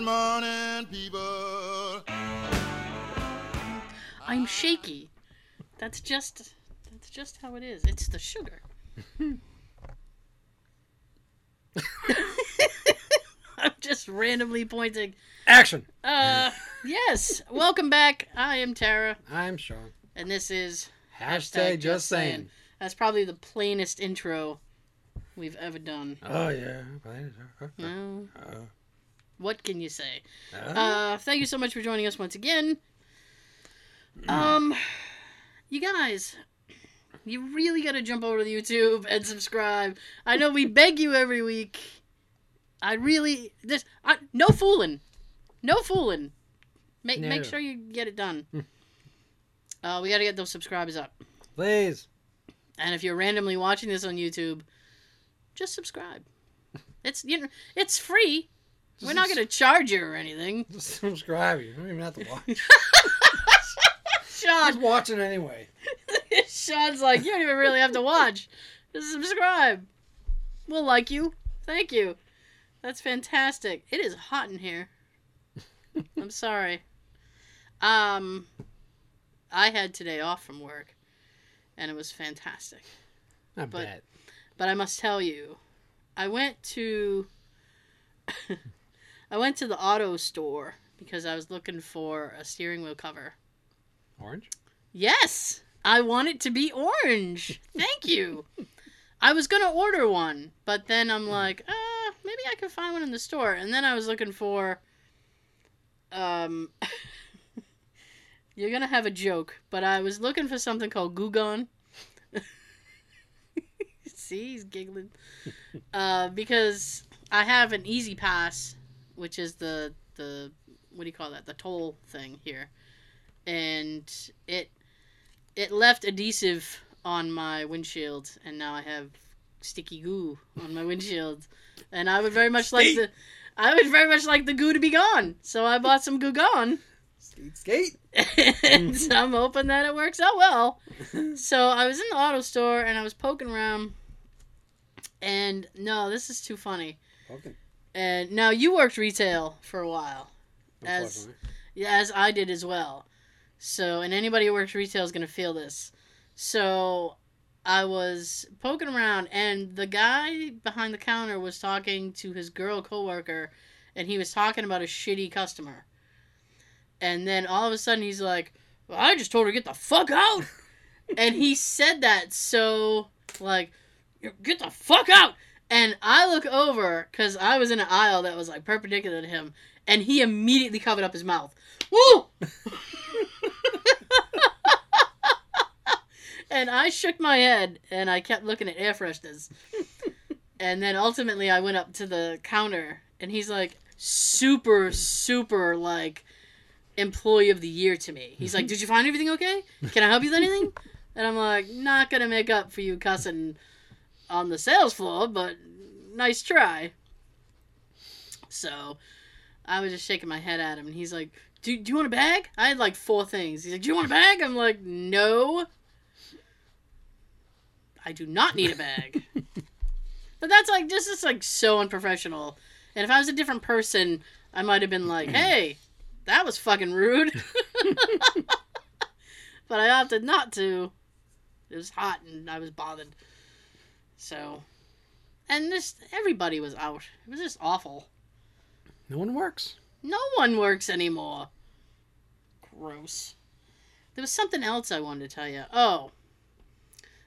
Good morning, people. I'm shaky. That's just how it is. It's the sugar. I'm just randomly pointing. Action. Yes. Welcome back. I am Tara. I'm Sean. And this is Hashtag Just Saying. That's probably the plainest intro we've ever done. Oh, yeah. No. What can you say? Thank you so much for joining us once again. You guys, you really got to jump over to YouTube and subscribe. I know we beg you every week. No fooling. No fooling. Make sure you get it done. We got to get those subscribers up. Please. And if you're randomly watching this on YouTube, just subscribe. It's free. We're not going to charge you or anything. Just subscribe. You don't even have to watch. Sean. Just watch it anyway. Sean's like, you don't even really have to watch. Just subscribe. We'll like you. Thank you. That's fantastic. It is hot in here. I'm sorry. I had today off from work, and it was fantastic. I bet. But I must tell you, I went to the auto store because I was looking for a steering wheel cover. Orange? Yes! I want it to be orange! Thank you! I was going to order one, but then I'm like, maybe I can find one in the store. And then I was looking for... you're going to have a joke, but I was looking for something called Goo Gone. See, he's giggling. Because... I have an EasyPass, which is the what do you call that? The toll thing here. And it left adhesive on my windshield, and now I have sticky goo on my windshield. And I would very much like the goo to be gone. So I bought some Goo Gone. Skate. And I'm hoping that it works out well. So I was in the auto store and I was poking around, and no, this is too funny. Okay. And now you worked retail for a while, as I did as well. So, and anybody who works retail is gonna feel this. So, I was poking around, and the guy behind the counter was talking to his girl coworker, and he was talking about a shitty customer. And then all of a sudden, he's like, "Well, I just told her get the fuck out," and he said that so like, "Get the fuck out!" And I look over, because I was in an aisle that was, like, perpendicular to him, and he immediately covered up his mouth. Woo! And I shook my head, and I kept looking at air fresheners. And then, ultimately, I went up to the counter, and he's, like, super, super, like, employee of the year to me. He's like, "Did you find everything okay? Can I help you with anything?" And I'm like, "Not gonna make up for you cussing on the sales floor, but nice try." So I was just shaking my head at him, and he's like, do you want a bag? I had like four things. He's like, "Do you want a bag?" I'm like, "No, I do not need a bag." But that's like, this is like so unprofessional. And if I was a different person, I might have been like, "Hey, that was fucking rude." But I opted not to. It was hot and I was bothered. So, and this, everybody was out. It was just awful. No one works. No one works anymore. Gross. There was something else I wanted to tell you. Oh.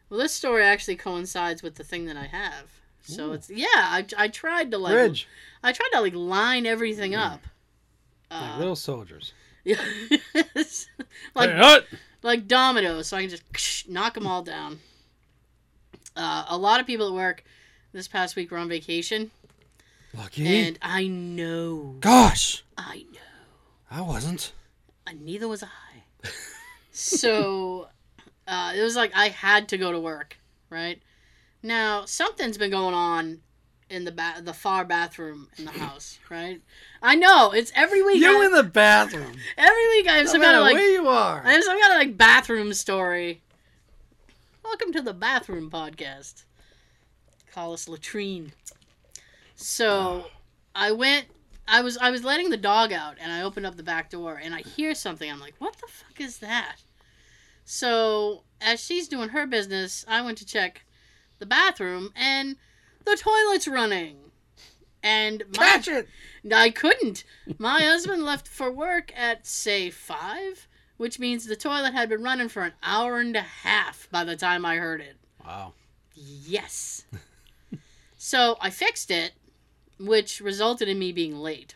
Well, this story actually coincides with the thing that I have. So Ooh. It's, yeah, I tried to like, Bridge. I tried to like line everything up. Like little soldiers. Yeah. like dominoes, so I can just knock them all down. A lot of people at work this past week were on vacation. Lucky. And I know. Gosh. I know. I wasn't. And neither was I. So, it was like I had to go to work, right? Now, something's been going on in the far bathroom in the house, right? I know. It's every week. You in the bathroom. Every week I have some kind of like... where you are. I have some kind of like bathroom story. Welcome to the bathroom podcast. Call us latrine. So I went I was letting the dog out, and I opened up the back door, and I hear something. I'm like, what the fuck is that? So as she's doing her business, I went to check the bathroom, and the toilet's running. And catch it! I couldn't. My husband left for work at, say, 5, which means the toilet had been running for an hour and a half by the time I heard it. Wow. Yes. So I fixed it, which resulted in me being late.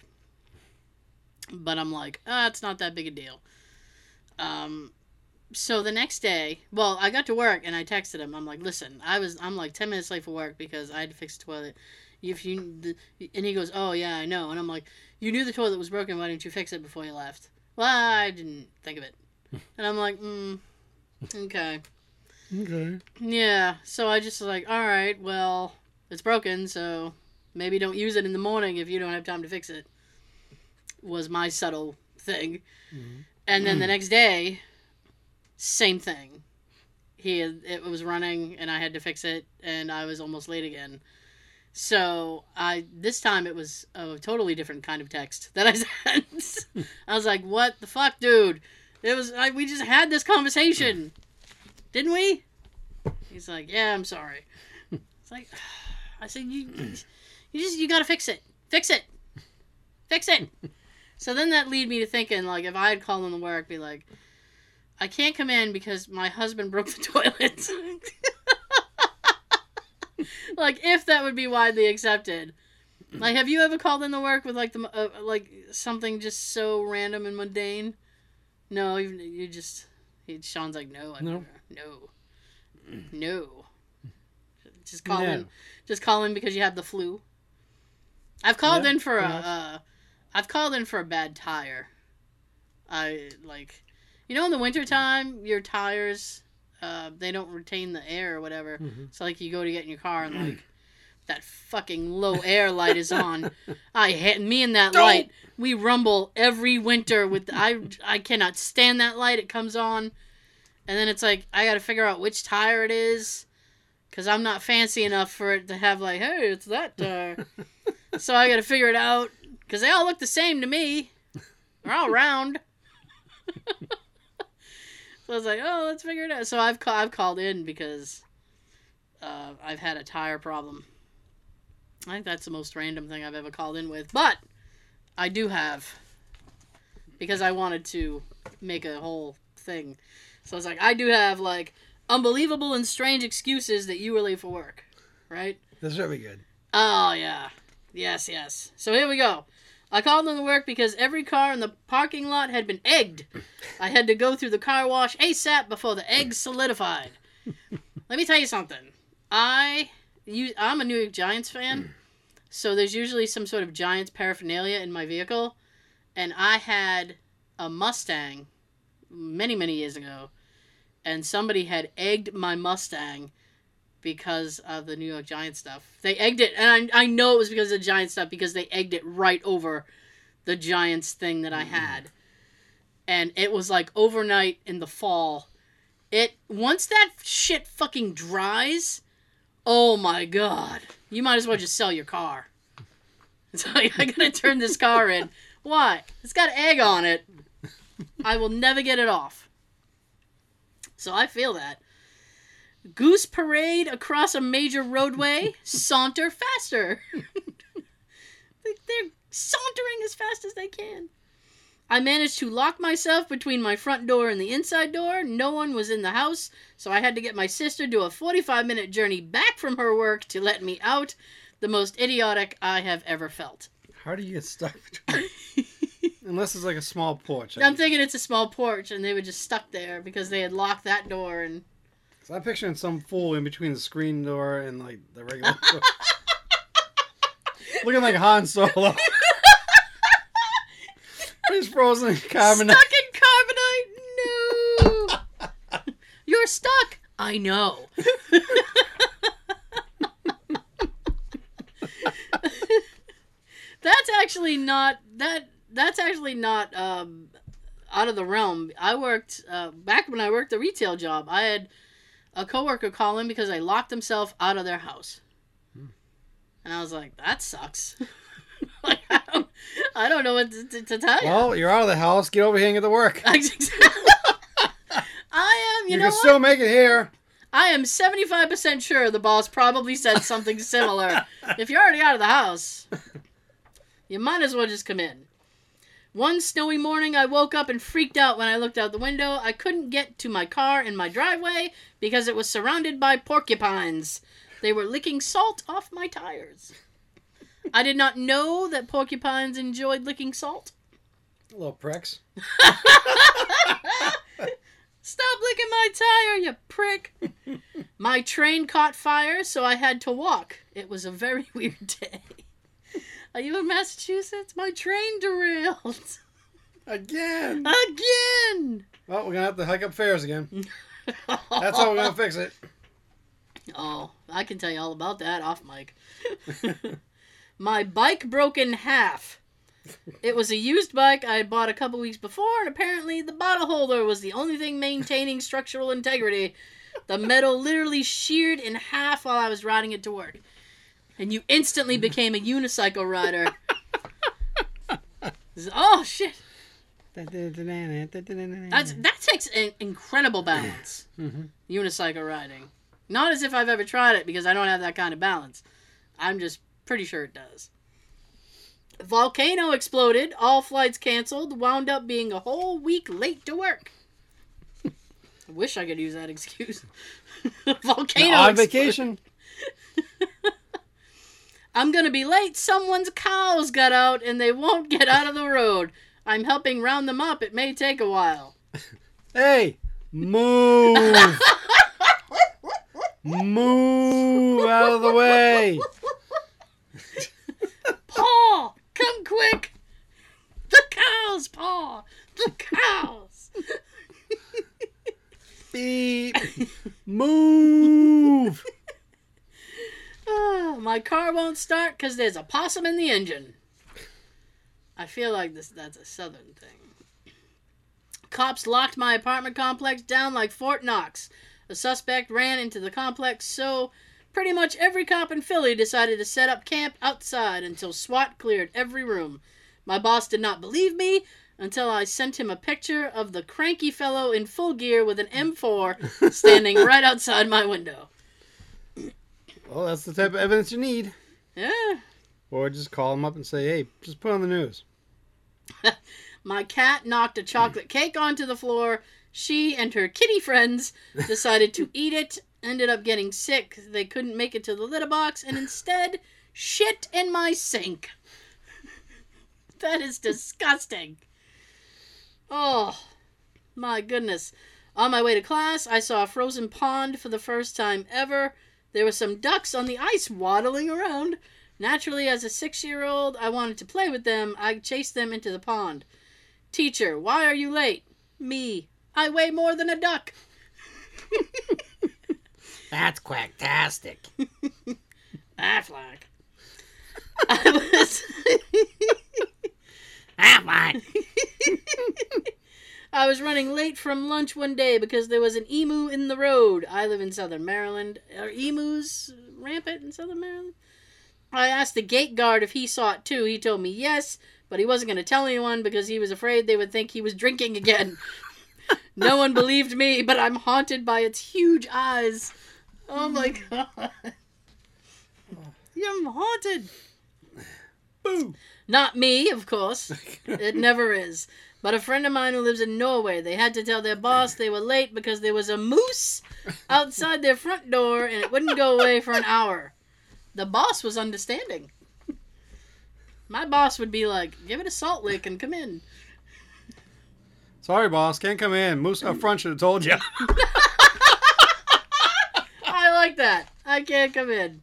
But I'm like, it's not that big a deal. So the next day, well, I got to work and I texted him. I'm like, listen, I'm like 10 minutes late for work because I had to fix the toilet. And he goes, oh, yeah, I know. And I'm like, you knew the toilet was broken. Why didn't you fix it before you left? Well, I didn't think of it. And I'm like, okay. Okay. Yeah. So I just was like, all right, well, it's broken, so maybe don't use it in the morning if you don't have time to fix it, was my subtle thing. Mm-hmm. And then the next day, same thing. It was running, and I had to fix it, and I was almost late again. So this time it was a totally different kind of text that I sent. I was like, what the fuck, dude? It was like, we just had this conversation. Didn't we? He's like, yeah, I'm sorry. It's like, I said, you got to fix it. Fix it. Fix it. So then that lead me to thinking, like, if I had called in the work, be like, I can't come in because my husband broke the toilet. Like, if that would be widely accepted. Like, have you ever called in to work with, like, the like something just so random and mundane? No, you just... Sean's like, no. No. Just call in. Just call in because you have the flu. I've called in for a bad tire. You know, in the wintertime, your tires... they don't retain the air or whatever. Mm-hmm. So, like, you go to get in your car and, like, that fucking low air light is on. Light, we rumble every winter with... I cannot stand that light. It comes on. And then it's like, I got to figure out which tire it is because I'm not fancy enough for it to have, like, hey, it's that tire. So I got to figure it out because they all look the same to me. They're all round. So I was like, oh, let's figure it out. So I've called in because I've had a tire problem. I think that's the most random thing I've ever called in with. But I do have, because I wanted to make a whole thing. So I was like, I do have, like, unbelievable and strange excuses that you were late for work. Right? That's really good. Oh, yeah. Yes, yes. So here we go. I called in to work because every car in the parking lot had been egged. I had to go through the car wash ASAP before the egg solidified. Let me tell you something. I'm a New York Giants fan, so there's usually some sort of Giants paraphernalia in my vehicle. And I had a Mustang many, many years ago, and somebody had egged my Mustang because of the New York Giants stuff. They egged it, and I know it was because of the Giants stuff, because they egged it right over the Giants thing that I had. And it was like overnight in the fall. Once that shit fucking dries, oh my God. You might as well just sell your car. It's like, I gotta turn this car in. Why? It's got egg on it. I will never get it off. So I feel that. Goose parade across a major roadway, saunter faster. They're sauntering as fast as they can. I managed to lock myself between my front door and the inside door. No one was in the house, so I had to get my sister to do a 45-minute journey back from her work to let me out. The most idiotic I have ever felt. How do you get stuck between... Unless it's like a small porch. I'm thinking it's a small porch, and they were just stuck there because they had locked that door and... So I'm picturing some fool in between the screen door and, like, the regular door. Looking like Han Solo. He's frozen in carbonite. Stuck in carbonite? No. You're stuck. I know. That's actually not out of the realm. I worked, back when I worked the retail job, I had... a coworker called in because they locked themselves out of their house. And I was like, that sucks. Like, I don't know what to tell you. Well, you're out of the house. Get over here and get to work. I am, you know what? You can still make it here. I am 75% sure the boss probably said something similar. If you're already out of the house, you might as well just come in. One snowy morning, I woke up and freaked out when I looked out the window. I couldn't get to my car in my driveway because it was surrounded by porcupines. They were licking salt off my tires. I did not know that porcupines enjoyed licking salt. Little pricks. Stop licking my tire, you prick. My train caught fire, so I had to walk. It was a very weird day. Are you in Massachusetts? My train derailed. Again. Well, we're going to have to hike up fares again. That's how we're going to fix it. Oh, I can tell you all about that off mic. My bike broke in half. It was a used bike I had bought a couple weeks before, and apparently the bottle holder was the only thing maintaining structural integrity. The metal literally sheared in half while I was riding it to work. And you instantly became a unicycle rider. Oh, shit. That takes an incredible balance. Mm-hmm. Unicycle riding. Not as if I've ever tried it, because I don't have that kind of balance. I'm just pretty sure it does. Volcano exploded, all flights canceled, wound up being a whole week late to work. I wish I could use that excuse. Volcano on vacation. I'm going to be late. Someone's cows got out and they won't get out of the road. I'm helping round them up. It may take a while. Hey, move. Move out of the way. Paw, come quick. The cows, Paw. The cows. Beep. Move. Oh, my car won't start because there's a possum in the engine. I feel like that's a southern thing. Cops locked my apartment complex down like Fort Knox. A suspect ran into the complex, so pretty much every cop in Philly decided to set up camp outside until SWAT cleared every room. My boss did not believe me until I sent him a picture of the cranky fellow in full gear with an M4 standing right outside my window. Well, that's the type of evidence you need. Yeah. Or just call them up and say, hey, just put on the news. My cat knocked a chocolate cake onto the floor. She and her kitty friends decided to eat it, ended up getting sick. They couldn't make it to the litter box, and instead shit in my sink. That is disgusting. Oh, my goodness. On my way to class, I saw a frozen pond for the first time ever. There were some ducks on the ice waddling around. Naturally, as a 6-year-old, I wanted to play with them. I chased them into the pond. Teacher, why are you late? Me. I weigh more than a duck. That's quacktastic. Affleck. I was... Affleck. I was running late from lunch one day because there was an emu in the road. I live in Southern Maryland. Are emus rampant in Southern Maryland? I asked the gate guard if he saw it too. He told me yes, but he wasn't going to tell anyone because he was afraid they would think he was drinking again. No one believed me, but I'm haunted by its huge eyes. Oh my God. I'm haunted. Boom. Not me, of course. It never is. But a friend of mine who lives in Norway, they had to tell their boss they were late because there was a moose outside their front door and it wouldn't go away for an hour. The boss was understanding. My boss would be like, give it a salt lick and come in. Sorry, boss, can't come in. Moose up front should have told you. I like that. I can't come in.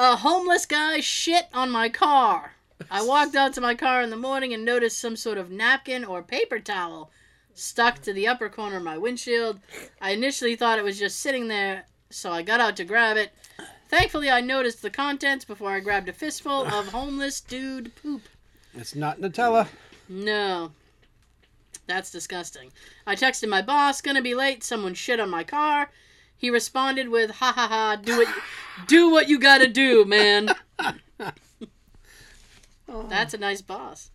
A homeless guy shit on my car. I walked out to my car in the morning and noticed some sort of napkin or paper towel stuck to the upper corner of my windshield. I initially thought it was just sitting there, so I got out to grab it. Thankfully, I noticed the contents before I grabbed a fistful of homeless dude poop. It's not Nutella. No. That's disgusting. I texted my boss, gonna be late, someone shit on my car. He responded with, ha ha ha, do what you gotta do, man. Oh. That's a nice boss.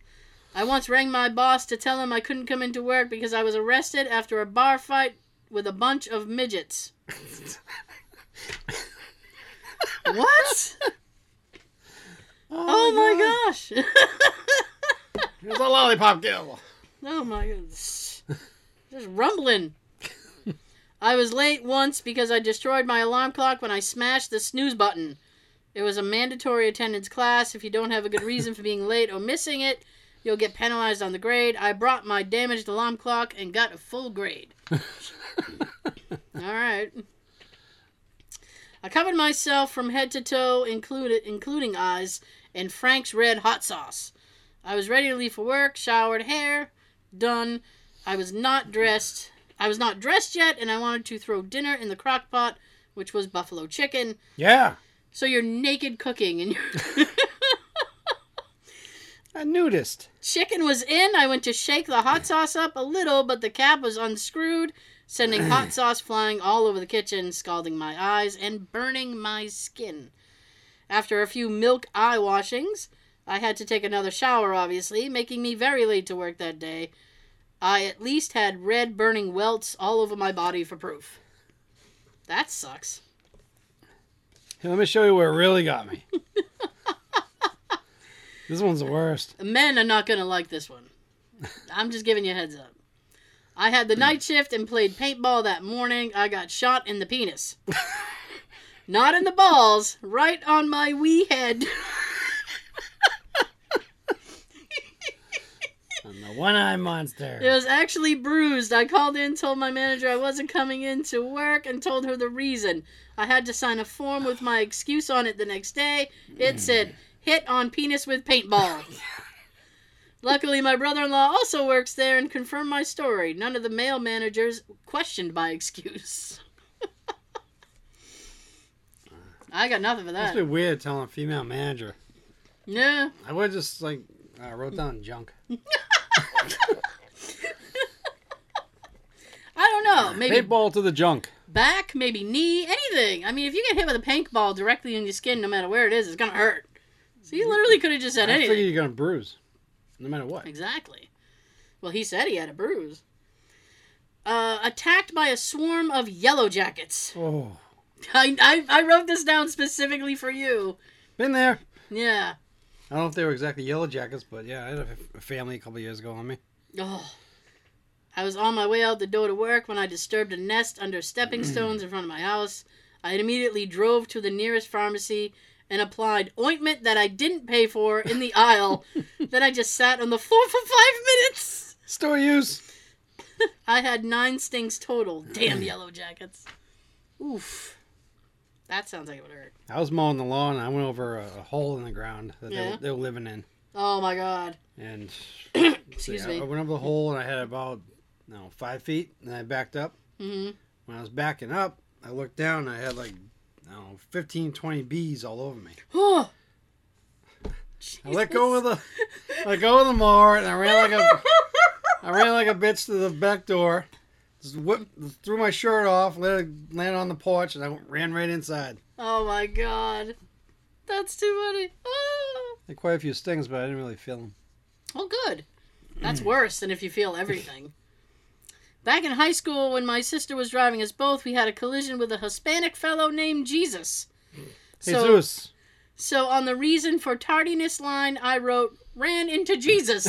I once rang my boss to tell him I couldn't come into work because I was arrested after a bar fight with a bunch of midgets. What? Oh my gosh. Here's a lollipop girl. Oh my goodness. Just rumbling. I was late once because I destroyed my alarm clock when I smashed the snooze button. It was a mandatory attendance class. If you don't have a good reason for being late or missing it, you'll get penalized on the grade. I brought my damaged alarm clock and got a full grade. All right. I covered myself from head to toe, including eyes, in Frank's Red Hot Sauce. I was ready to leave for work, showered, hair done. I was not dressed. I was not dressed yet, and I wanted to throw dinner in the crock pot, which was buffalo chicken. Yeah. So you're naked cooking, and you're... a nudist. Chicken was in. I went to shake the hot sauce up a little, but the cap was unscrewed, sending hot sauce flying all over the kitchen, scalding my eyes and burning my skin. After a few milk eye washings, I had to take another shower, obviously, making me very late to work that day. I at least had red burning welts all over my body for proof. That sucks. Let me show you where it really got me. This one's the worst. Men are not going to like this one. I'm just giving you a heads up. I had the night shift and played paintball that morning. I got shot in the penis. Not in the balls. Right on my wee head. I'm the one-eyed monster. It was actually bruised. I called in, told my manager I wasn't coming in to work, and told her the reason. I had to sign a form with my excuse on it the next day. It said... hit on penis with paintball. Luckily, my brother-in-law also works there and confirmed my story. None of the male managers questioned my excuse. I got nothing for that. Must be weird telling a female manager. Yeah. I would just, like, wrote down junk. I don't know. Maybe paintball to the junk. Back, maybe knee, anything. I mean, if you get hit with a paintball directly in your skin, no matter where it is, it's going to hurt. So you literally could have just said anything. I figured you're going to bruise, no matter what. Exactly. Well, he said he had a bruise. Attacked by a swarm of yellow jackets. Oh. I wrote this down specifically for you. Been there. Yeah. I don't know if they were exactly yellow jackets, but yeah, I had a family a couple of years ago on me. Oh. I was on my way out the door to work when I disturbed a nest under stepping stones in front of my house. I immediately drove to the nearest pharmacy and applied ointment that I didn't pay for in the aisle. Then I just sat on the floor for 5 minutes. Store use. I had 9 stings total. Damn yellow jackets. Oof. That sounds like it would hurt. I was mowing the lawn, and I went over a hole in the ground that they were living in. Oh, my God. And Excuse me. I went over the hole, and I had about 5 feet, and I backed up. Mm-hmm. When I was backing up, I looked down, and I had, 15, 20 bees all over me. Oh, I let go of the mower, and I ran like a bitch to the back door. Just threw my shirt off, let it land on the porch, and I ran right inside. Oh my God, that's too funny. Oh. I had quite a few stings, but I didn't really feel them. Oh, good. That's worse than if you feel everything. Back in high school, when my sister was driving us both, we had a collision with a Hispanic fellow named Jesus. Jesus. So on the reason for tardiness line, I wrote, ran into Jesus.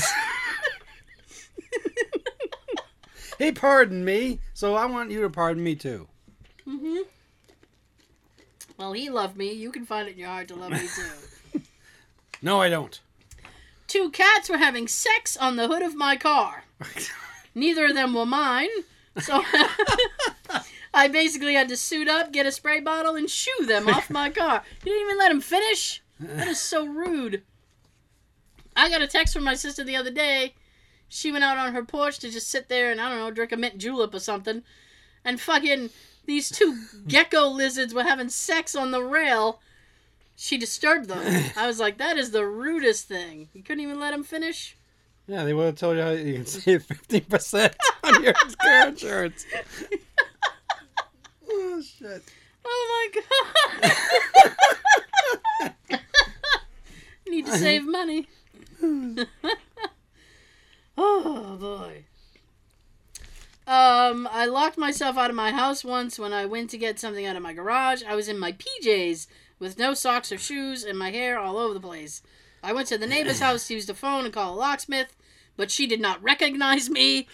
He pardoned me, so I want you to pardon me too. Mm-hmm. Well, he loved me. You can find it in your heart to love me too. No, I don't. 2 cats were having sex on the hood of my car. Neither of them were mine, so I basically had to suit up, get a spray bottle, and shoo them off my car. You didn't even let them finish? That is so rude. I got a text from my sister the other day. She went out on her porch to just sit there and, I don't know, drink a mint julep or something. And fucking these 2 gecko lizards were having sex on the rail. She disturbed them. I was like, that is the rudest thing. You couldn't even let them finish? Yeah, they would have told you how you can save 50% on your car insurance. Oh, shit. Oh, my God. Need to save money. Oh, boy. I locked myself out of my house once when I went to get something out of my garage. I was in my PJs with no socks or shoes and my hair all over the place. I went to the neighbor's house to use the phone and call a locksmith, but she did not recognize me.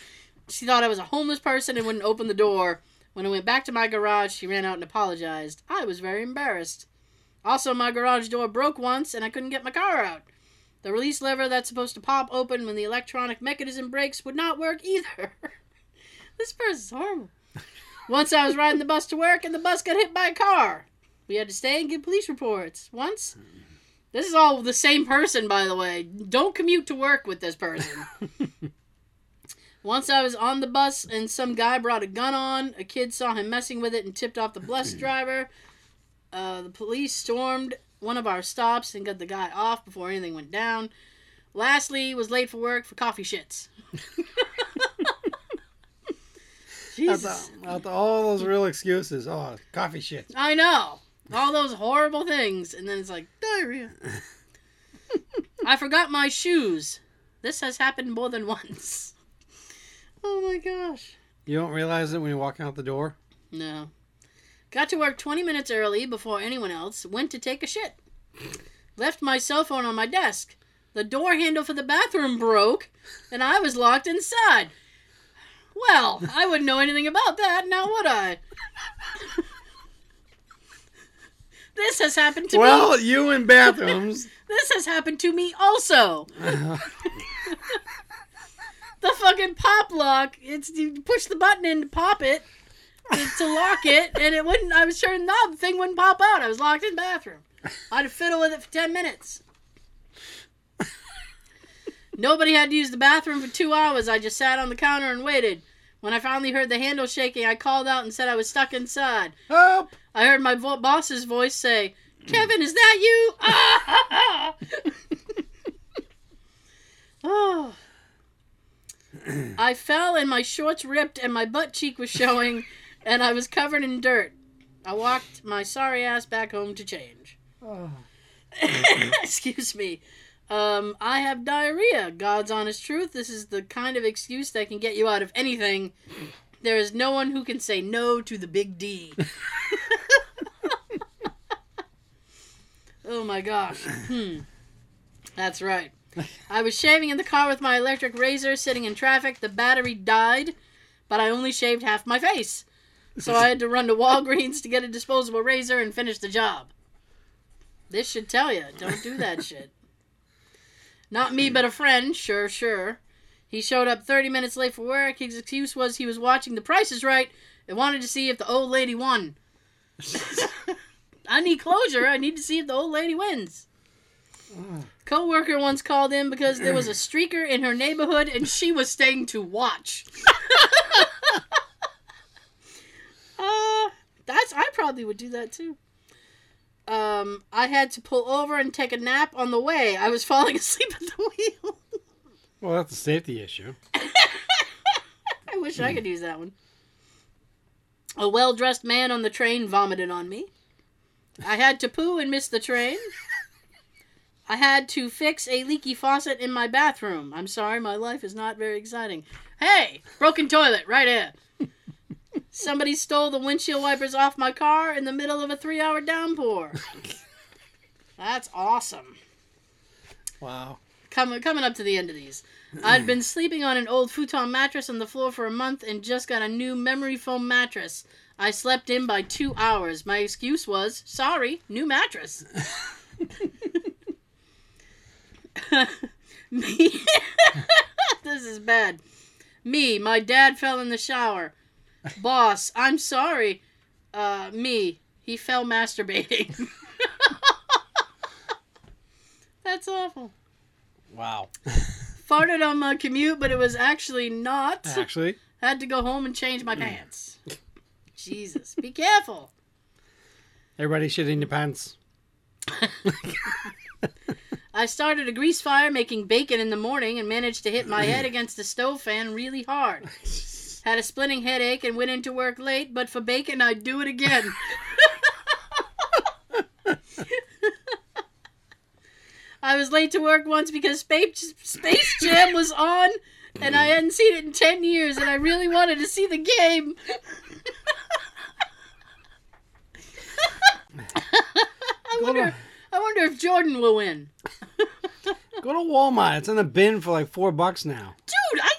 She thought I was a homeless person and wouldn't open the door. When I went back to my garage, she ran out and apologized. I was very embarrassed. Also, my garage door broke once and I couldn't get my car out. The release lever that's supposed to pop open when the electronic mechanism breaks would not work either. This person's horrible. Once I was riding the bus to work and the bus got hit by a car. We had to stay and get police reports. Once. This is all the same person, by the way. Don't commute to work with this person. Once I was on the bus and some guy brought a gun on. A kid saw him messing with it and tipped off the bus driver. The police stormed one of our stops and got the guy off before anything went down. Lastly, was late for work for coffee shits. Jesus. After all those real excuses. Oh, coffee shits. I know. All those horrible things. And then it's like, diarrhea. I forgot my shoes. This has happened more than once. Oh, my gosh. You don't realize it when you walk out the door? No. Got to work 20 minutes early before anyone else. Went to take a shit. Left my cell phone on my desk. The door handle for the bathroom broke, and I was locked inside. Well, I wouldn't know anything about that, now would I? This has happened to me. Well, you in bathrooms. This has happened to me also. The fucking pop lock. It's you push the button in to pop it, to lock it, and it wouldn't. I was turning the thing wouldn't pop out. I was locked in the bathroom. I had to fiddle with it for 10 minutes. Nobody had to use the bathroom for 2 hours. I just sat on the counter and waited. When I finally heard the handle shaking, I called out and said I was stuck inside. Help! I heard my boss's voice say, "Kevin, is that you?" Ah! Oh. I fell and my shorts ripped and my butt cheek was showing and I was covered in dirt. I walked my sorry ass back home to change. Oh. Excuse me. I have diarrhea. God's honest truth. This is the kind of excuse that can get you out of anything. There is no one who can say no to the big D. Oh my gosh. That's right. I was shaving in the car with my electric razor, sitting in traffic. The battery died, but I only shaved half my face. So I had to run to Walgreens to get a disposable razor and finish the job. This should tell you. Don't do that shit. Not me, but a friend. Sure, sure. He showed up 30 minutes late for work. His excuse was he was watching The Price is Right and wanted to see if the old lady won. I need closure. I need to see if the old lady wins. Co-worker once called in because there was a streaker in her neighborhood and she was staying to watch. I probably would do that too. I had to pull over and take a nap on the way. I was falling asleep at the wheel. Well, that's a safety issue. I wish I could use that one. A well-dressed man on the train vomited on me. I had to poo and miss the train. I had to fix a leaky faucet in my bathroom. I'm sorry, my life is not very exciting. Hey, broken toilet right here. Somebody stole the windshield wipers off my car in the middle of a 3-hour downpour. That's awesome. Wow. Coming up to the end of these. I'd been sleeping on an old futon mattress on the floor for a month and just got a new memory foam mattress. I slept in by 2 hours. My excuse was, sorry, new mattress. Me. This is bad. Me. My dad fell in the shower. Boss, I'm sorry. Me. He fell masturbating. That's awful. Wow. Farted on my commute, but it was actually not. Actually? Had to go home and change my pants. Jesus. Be careful. Everybody shit in your pants. I started a grease fire making bacon in the morning and managed to hit my head against the stove fan really hard. Had a splitting headache and went into work late, but for bacon, I'd do it again. I was late to work once because Space Jam was on, and I hadn't seen it in 10 years, and I really wanted to see the game. I wonder if Jordan will win. Go to Walmart. It's in a bin for like $4 now. Dude, I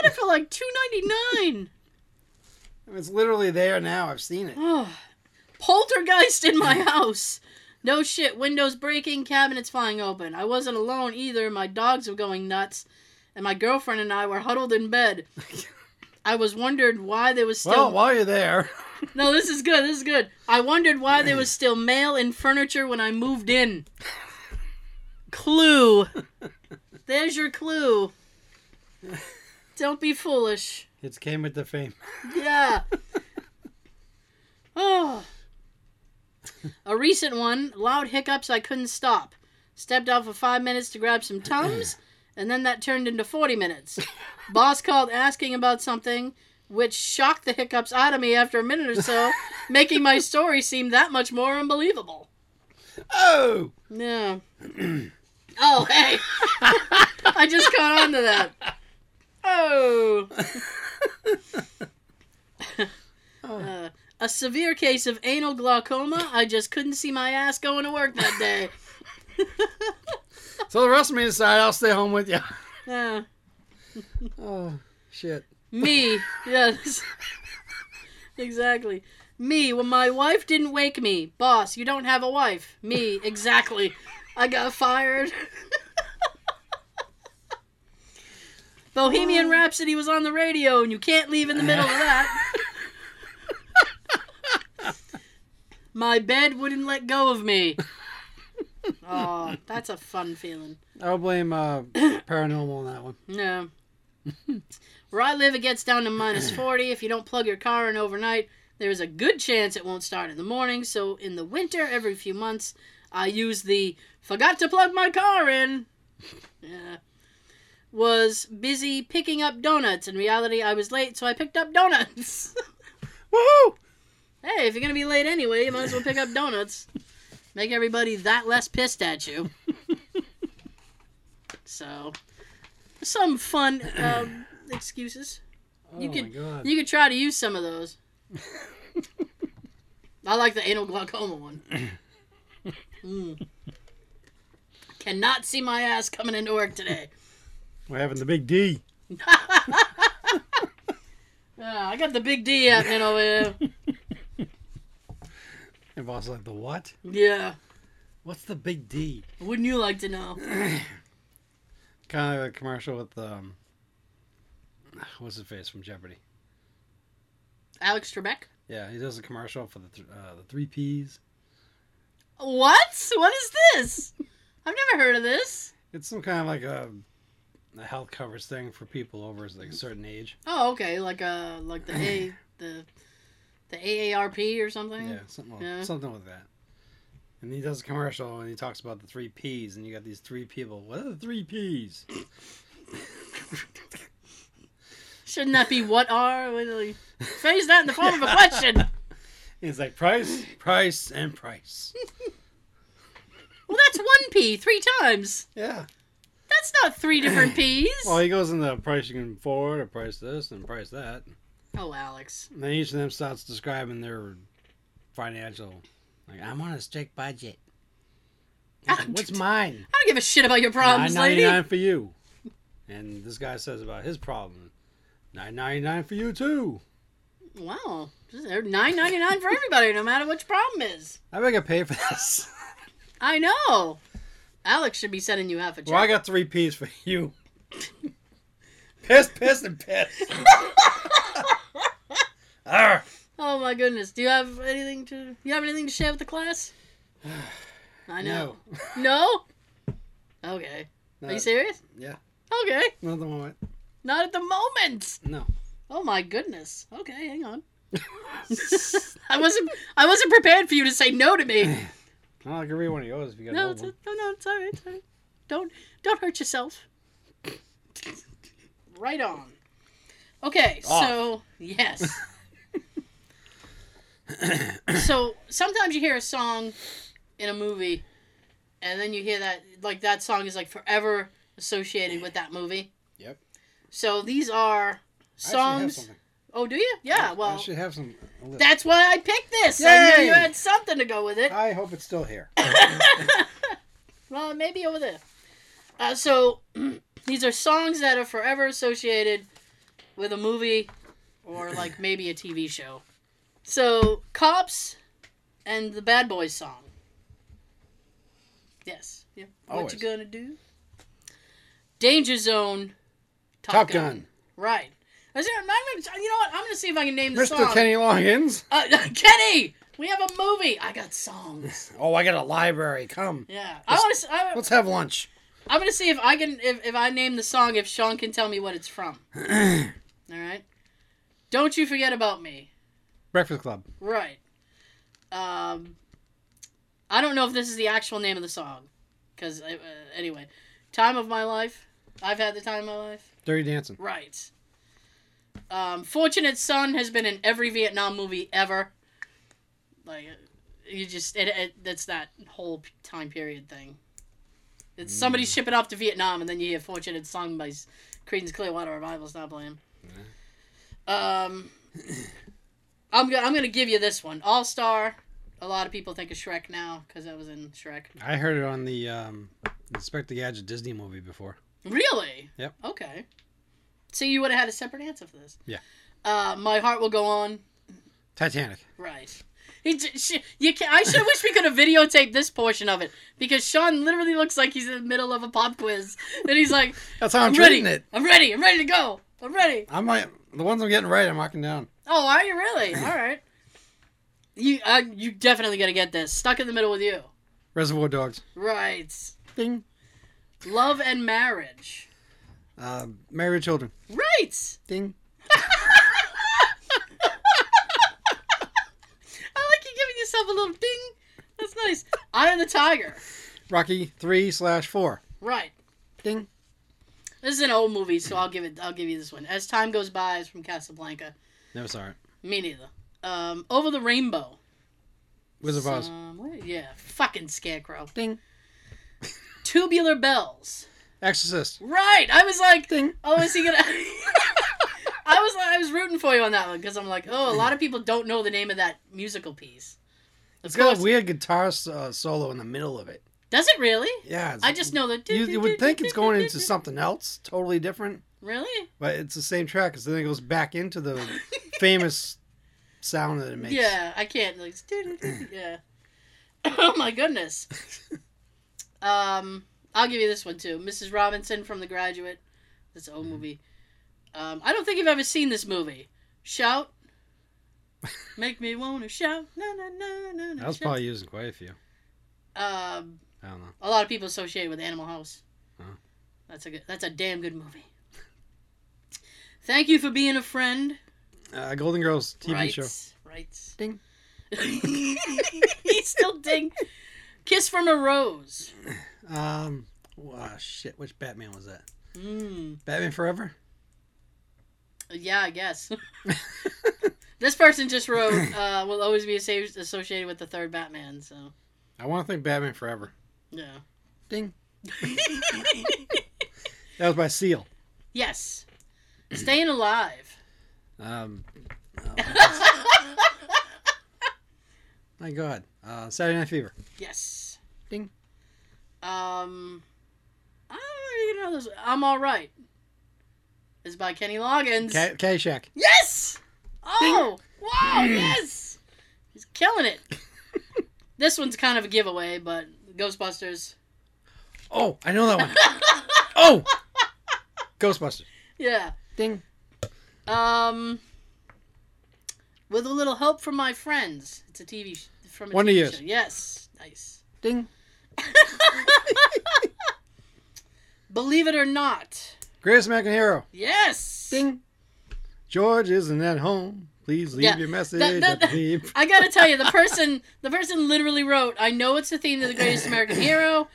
got it for like $2.99. It's literally there now. I've seen it. Oh, poltergeist in my house. No shit. Windows breaking, cabinets flying open. I wasn't alone either. My dogs were going nuts, and my girlfriend and I were huddled in bed. I was wondered why there was still... Well, while you're there... No, this is good. This is good. I wondered why there was still mail and furniture when I moved in. Clue. There's your clue. Don't be foolish. It came with the fame. Yeah. Oh. A recent one. Loud hiccups I couldn't stop. Stepped out for 5 minutes to grab some Tums, and then that turned into 40 minutes. Boss called asking about something, which shocked the hiccups out of me after a minute or so, making my story seem that much more unbelievable. Oh! No. Oh, hey! I just caught on to that. Oh! A severe case of anal glaucoma. I just couldn't see my ass going to work that day. So the rest of me decided I'll stay home with you. Yeah. Oh, shit. Me, yes. Exactly. Me, when my wife didn't wake me. Boss, you don't have a wife. Me, exactly. I got fired. Bohemian Rhapsody was on the radio, and you can't leave in the middle of that. My bed wouldn't let go of me. Oh, that's a fun feeling. I'll blame Paranormal on that one. No. Where I live, it gets down to minus 40. If you don't plug your car in overnight, there's a good chance it won't start in the morning. So in the winter, every few months, I use the forgot to plug my car in. Yeah. Was busy picking up donuts. In reality, I was late, so I picked up donuts. Woohoo! Hey, if you're going to be late anyway, you might as well pick up donuts. Make everybody that less pissed at you. So, some fun... excuses. Oh, you could try to use some of those. I like the anal glaucoma one. Cannot see my ass coming into work today. We're having the big D. I got the big D happening over here. And boss like the what? Yeah. What's the big D? Wouldn't you like to know? Kind of like a commercial with what's his face from Jeopardy? Alex Trebek? Yeah, he does a commercial for the three Ps. What? What is this? I've never heard of this. It's some kind of like a health coverage thing for people over like a certain age. Oh, okay, like the AARP or something. Yeah, something like that. And he does a commercial and he talks about the three Ps, and you got these three people. What are the three Ps? Shouldn't that be what are? Phrase that in the form of a question. It's like price, price, and price. Well, that's one P 3 times. Yeah. That's not 3 different Ps. Well, he goes into price you can afford, or price this, and price that. Oh, Alex. And then each of them starts describing their financial. Like, I'm on a strict budget. What's mine? I don't give a shit about your problems, lady. $9.99 for you. And this guy says about his problem. $9.99 for you too. Wow, $9.99 for everybody, no matter what your problem is. I think I pay for this. I know. Alex should be sending you half a check. Well, I got 3 P's for you. Piss, piss, and piss. Oh my goodness! Do you have anything to share with the class? I know. No. No? Okay. Not, are you serious? Yeah. Okay. Not the moment. Not at the moment. No. Oh my goodness. Okay, hang on. I wasn't prepared for you to say no to me. Well, I can read one of yours if you got no. It's all right. It's all right. Don't hurt yourself. Right on. Okay, so yes. So sometimes you hear a song in a movie, And then you hear that, like, that song is, like, forever associated with that movie. Yep. So these are songs. Oh, do you? Yeah, well. I should have some. That's why I picked this. Yay! I knew you had something to go with it. I hope it's still here. Well, maybe over there. So these are songs that are forever associated with a movie or, like, maybe a TV show. So, Cops and the Bad Boys song. Yes. Yep. Always. What you gonna do? Danger Zone. Top Gun. Right. You know what? I'm going to see if I can name the song. Mr. Kenny Loggins. Kenny! We have a movie. I got songs. Oh, I got a library. Come. Yeah. Let's have lunch. I'm going to see if I can, if I name the song, if Sean can tell me what it's from. All right. Don't You Forget About Me. Breakfast Club. Right. I don't know if this is the actual name of the song. Because, anyway. Time of My Life. I've had the time of my life. Dirty Dancing. Right. Fortunate Son has been in every Vietnam movie ever. Like, you just... It's that whole time period thing. It's somebody shipping off to Vietnam, and then you hear Fortunate Son by Creedence Clearwater Revival. Stop playing. Yeah. I'm going to give you this one. All Star. A lot of people think of Shrek now, because I was in Shrek. I heard it on the Inspector Gadget Disney movie before. Really? Yep. Okay. So you would have had a separate answer for this. Yeah. My Heart Will Go On. Titanic. Right. I sure wish we could have videotaped this portion of it, because Sean literally looks like he's in the middle of a pop quiz. And he's like, that's how I'm treating it. I'm ready to go. I'm ready. I'm like, the ones I'm getting right, I'm marking down. Oh, are you really? All right. You definitely got to get this. Stuck in the Middle with You. Reservoir Dogs. Right. Ding. Love and Marriage. Marry Your Children. Right. Ding. I like you giving yourself a little ding. That's nice. Eye of the Tiger. Rocky 3/4. Right. Ding. This is an old movie, so I'll give you this one. As Time Goes By is from Casablanca. Never saw it. Me neither. Over the Rainbow. Wizard of Oz. Yeah. Fucking Scarecrow. Ding. Tubular Bells. Exorcist. Right. I was like, ding. Oh, is he gonna? I was rooting for you on that one, because I'm like, oh, a lot of people don't know the name of that musical piece. It's got a weird guitar solo in the middle of it. Does it really? Yeah. I just know that. You would think it's going into something else, totally different. Really? But it's the same track, because then it goes back into the famous sound that it makes. Yeah, I can't. Like, yeah. Oh my goodness. I'll give you this one, too. Mrs. Robinson from The Graduate. That's an old movie. I don't think you've ever seen this movie. Shout. Make me wanna shout. No, no, no, no, no. I was probably using quite a few. I don't know. A lot of people associated with Animal House. Huh. That's a damn good movie. Thank You for Being a Friend. Golden Girls TV show. Right. Ding. He's still ding. Kiss from a Rose. Oh, shit. Which Batman was that? Batman Forever? Yeah, I guess. This person just wrote, will always be associated with the third Batman, so. I want to think Batman Forever. Yeah. Ding. That was by Seal. Yes. Staying Alive. My God. Saturday Night Fever. Yes. Ding. I don't know this. I'm All Right. It's by Kenny Loggins. Caddyshack. Yes! Oh! Ding. Wow, yes! He's killing it. This one's kind of a giveaway, but Ghostbusters. Oh, I know that one. Oh! Ghostbusters. Yeah. Ding. With a Little Help from My Friends. It's a TV show. Wonder Years. Yes. Nice. Ding. Believe It or Not. Greatest American Hero. Yes. Ding. George isn't at home. Please leave your message. I gotta tell you, the person literally wrote, I know it's the theme of The Greatest American Hero,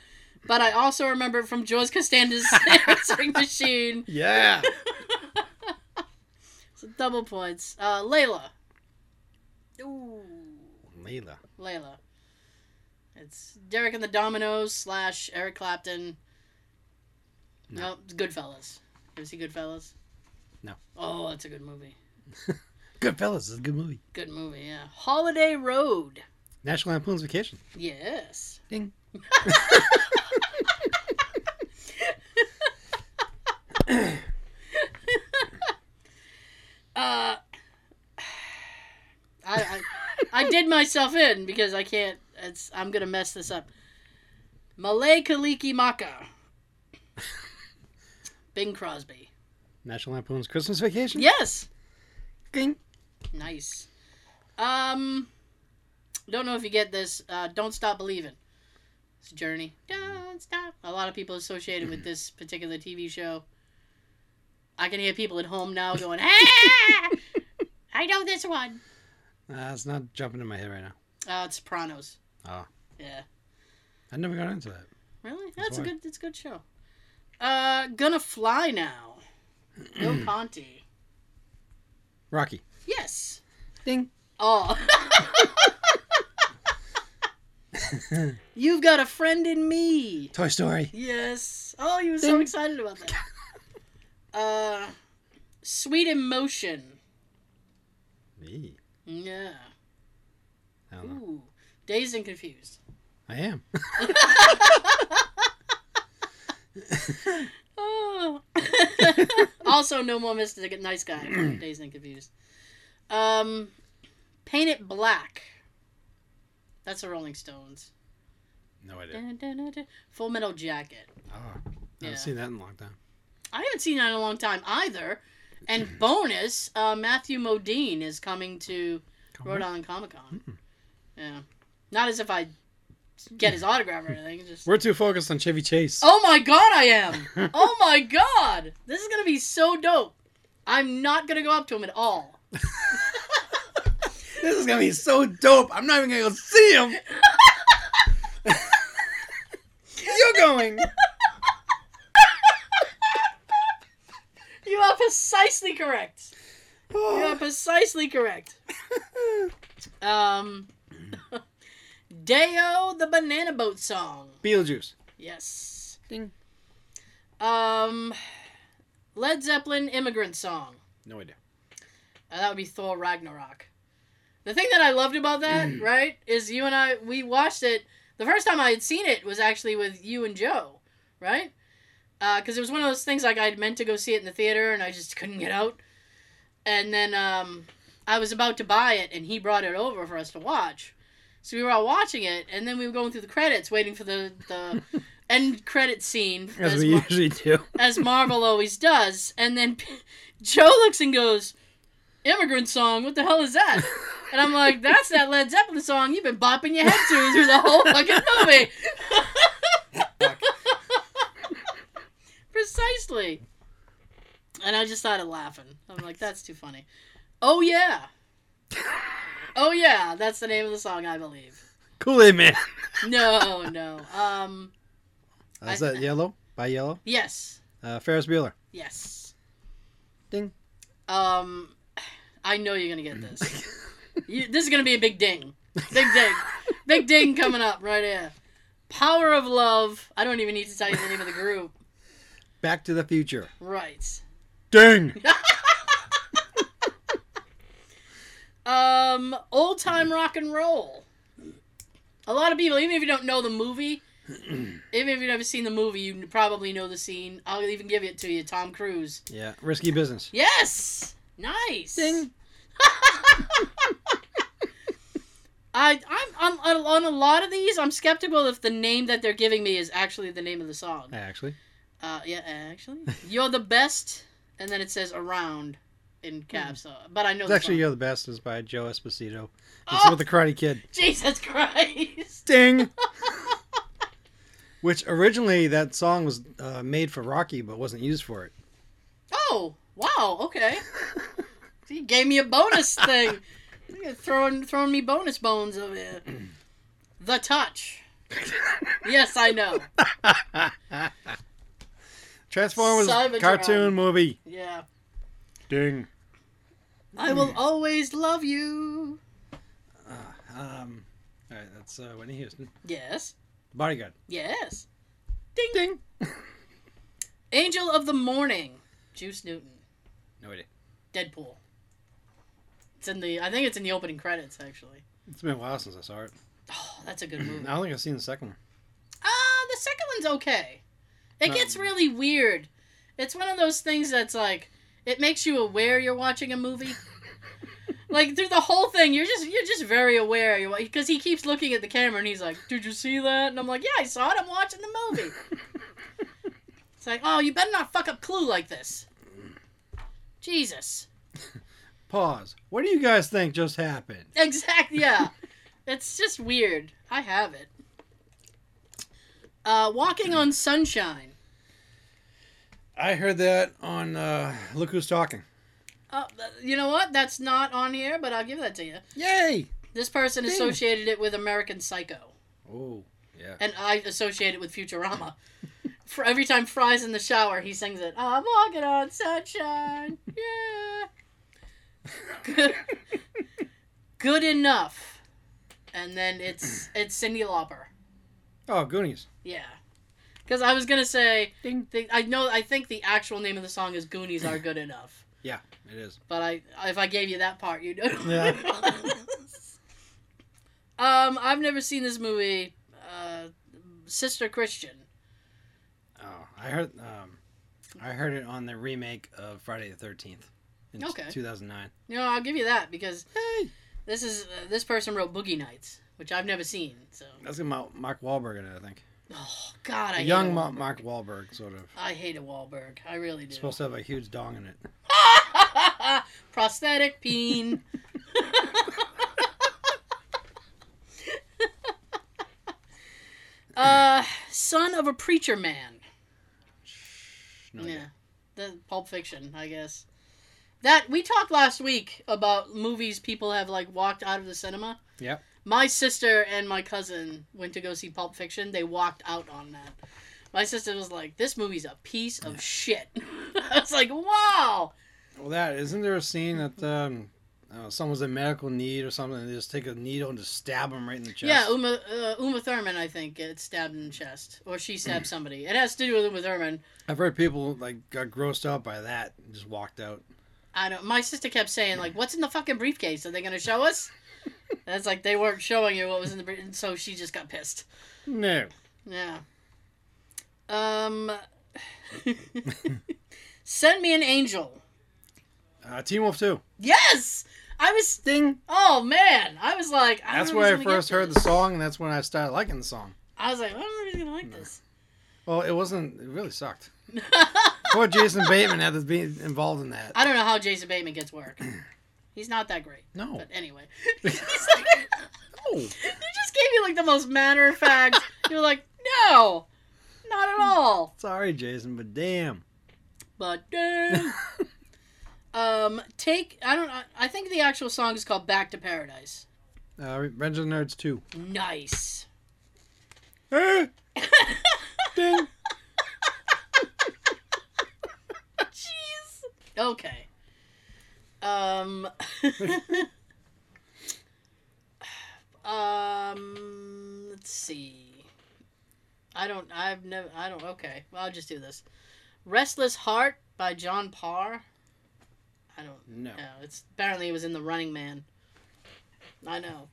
but I also remember it from George Costanza's Answering Machine. Yeah. So double points. Layla. Ooh. Layla. It's Derek and the Dominoes / Eric Clapton. No, it's Goodfellas. Have you seen Goodfellas? No. Oh, that's a good movie. Goodfellas is a good movie. Good movie, yeah. Holiday Road. National Lampoon's Vacation. Yes. Ding. I did myself in because I can't. I'm gonna mess this up. Malay Kaliki Maka. Bing Crosby. National Lampoon's Christmas Vacation. Yes. Ding. Nice. Don't know if you get this. Don't Stop Believin'. It's a Journey. Don't stop. A lot of people associated with this particular TV show. I can hear people at home now going, ah! I know this one. It's not jumping in my head right now. It's Sopranos. Oh. Yeah. I never got into that. Really? That's a good. It's a good show. Gonna Fly Now. Bill Conti. Rocky. Yes. Ding. Oh. You've Got a Friend in Me. Toy Story. Yes. Oh, you were so excited about that. Sweet Emotion. Me. Yeah. I don't know. Dazed and Confused. I am. Oh. Also, No More Mr. Nice Guy. Dazed and Confused. Paint It Black. That's the Rolling Stones. No idea. Full Metal Jacket. Oh, I haven't seen that in a long time. I haven't seen that in a long time either. And bonus, Matthew Modine is coming to Rhode Island Comic Con. Mm-hmm. Yeah. Not as if I get his autograph or anything. Just... We're too focused on Chevy Chase. Oh my God, I am. Oh my God. This is going to be so dope. I'm not going to go up to him at all. This is going to be so dope. I'm not even going to go see him. You're going. You are precisely correct. Oh. You are precisely correct. Deo, the Banana Boat Song. Beetlejuice. Yes. Ding. Led Zeppelin, Immigrant Song. No idea. That would be Thor Ragnarok. The thing that I loved about that, right, is you and I, we watched it. The first time I had seen it was actually with you and Joe, right? Because it was one of those things, like, I'd meant to go see it in the theater, and I just couldn't get out. And then I was about to buy it, and he brought it over for us to watch. So we were all watching it, and then we were going through the credits, waiting for the end credit scene. As we usually do. As Marvel always does. And then Joe looks and goes, Immigrant Song, what the hell is that? And I'm like, that's that Led Zeppelin song you've been bopping your head to through the whole fucking movie. Precisely. And I just started laughing. I'm like, that's too funny. Oh, yeah. Oh, yeah. That's the name of the song, I believe. Kool-Aid Man. No. Is that Yellow? By Yellow? Yes. Ferris Bueller? Yes. Ding. I know you're going to get this. This is going to be a big ding. Big ding. Big ding coming up right here. Power of Love. I don't even need to tell you the name of the group. Back to the Future. Right. Ding! Old Time Rock and Roll. A lot of people, even if you don't know the movie, even if you've never seen the movie, you probably know the scene. I'll even give it to you. Tom Cruise. Yeah. Risky Business. Yes! Nice! Ding! I'm on a lot of these, I'm skeptical if the name that they're giving me is actually the name of the song. Actually? Actually. You're the Best, and then it says Around in caps. But I know it's actually song. You're the Best is by Joe Esposito. It's with the Karate Kid. Jesus Christ. Ding. Which originally that song was made for Rocky, but wasn't used for it. Oh, wow. Okay. He gave me a bonus thing. Throwing me bonus bones over here. The Touch. Yes, I know. Transformers cartoon movie. Yeah. Ding. I Will Always Love You. All All right, that's Whitney Houston. Yes. Bodyguard. Yes. Ding. Ding. Angel of the Morning. Juice Newton. No idea. Deadpool. It's in the, I think it's in the opening credits, actually. It's been a while since I saw it. Oh, that's a good movie. I don't think I've seen the second one. The second one's okay. It gets really weird. It's one of those things that's like, it makes you aware you're watching a movie. Like, through the whole thing, you're just very aware. Because he keeps looking at the camera, and he's like, did you see that? And I'm like, yeah, I saw it. I'm watching the movie. It's like, oh, you better not fuck up Clue like this. Jesus. Pause. What do you guys think just happened? Exactly, yeah. It's just weird. I have it. Walking on Sunshine. I heard that on Look Who's Talking. You know what? That's not on here, but I'll give that to you. Yay! This person associated it with American Psycho. Oh, yeah. And I associate it with Futurama. For every time Fry's in the shower, he sings it. I'm walking on sunshine. Yeah. Good enough. And then it's Cyndi Lauper. Oh, Goonies. Yeah. Because I was going to say, I think the actual name of the song is Goonies Are Good Enough. Yeah, it is. But if I gave you that part, you'd know. Yeah. I've never seen this movie, Sister Christian. Oh, I heard it on the remake of Friday the 13th in 2009. No, I'll give you that because this is this person wrote Boogie Nights, which I've never seen. So that's got Mark Wahlberg in it, I think. Oh God, I hate Mark Wahlberg sort of. I hate a Wahlberg. I really do. It's supposed to have a huge dong in it. Prosthetic peen. Son of a Preacher Man. No idea. Yeah, the Pulp Fiction, I guess. That we talked last week about movies people have like walked out of the cinema. Yeah. My sister and my cousin went to go see Pulp Fiction. They walked out on that. My sister was like, "This movie's a piece of shit." I was like, "Wow." Well, isn't there a scene that someone's in medical need or something, and they just take a needle and just stab them right in the chest? Yeah, Uma Thurman, I think, gets stabbed in the chest. Or she stabbed somebody. It has to do with Uma Thurman. I've heard people, like, got grossed out by that and just walked out. I don't. My sister kept saying, like, what's in the fucking briefcase? Are they going to show us? And it's like, they weren't showing you what was in the briefcase, so she just got pissed. No. Yeah. Send Me an Angel. Teen Wolf 2. Yes! I was... Ding! Oh, man! I was like... That's where I first heard the song, and that's when I started liking the song. I was like, I don't know if he's going to like this. Well, it wasn't... It really sucked. Poor Jason Bateman had to be involved in that. I don't know how Jason Bateman gets work. He's not that great. No. But anyway. He's like... No. You just gave me, like, the most matter-of-fact... You're like, no! Not at all! Sorry, Jason, but damn. But damn... I think the actual song is called Back to Paradise. Revenge of the Nerds 2. Nice. Jeez. Okay. Let's see. Okay. Well, I'll just do this. Restless Heart by John Parr. I don't know. It's apparently it was in The Running Man. I know.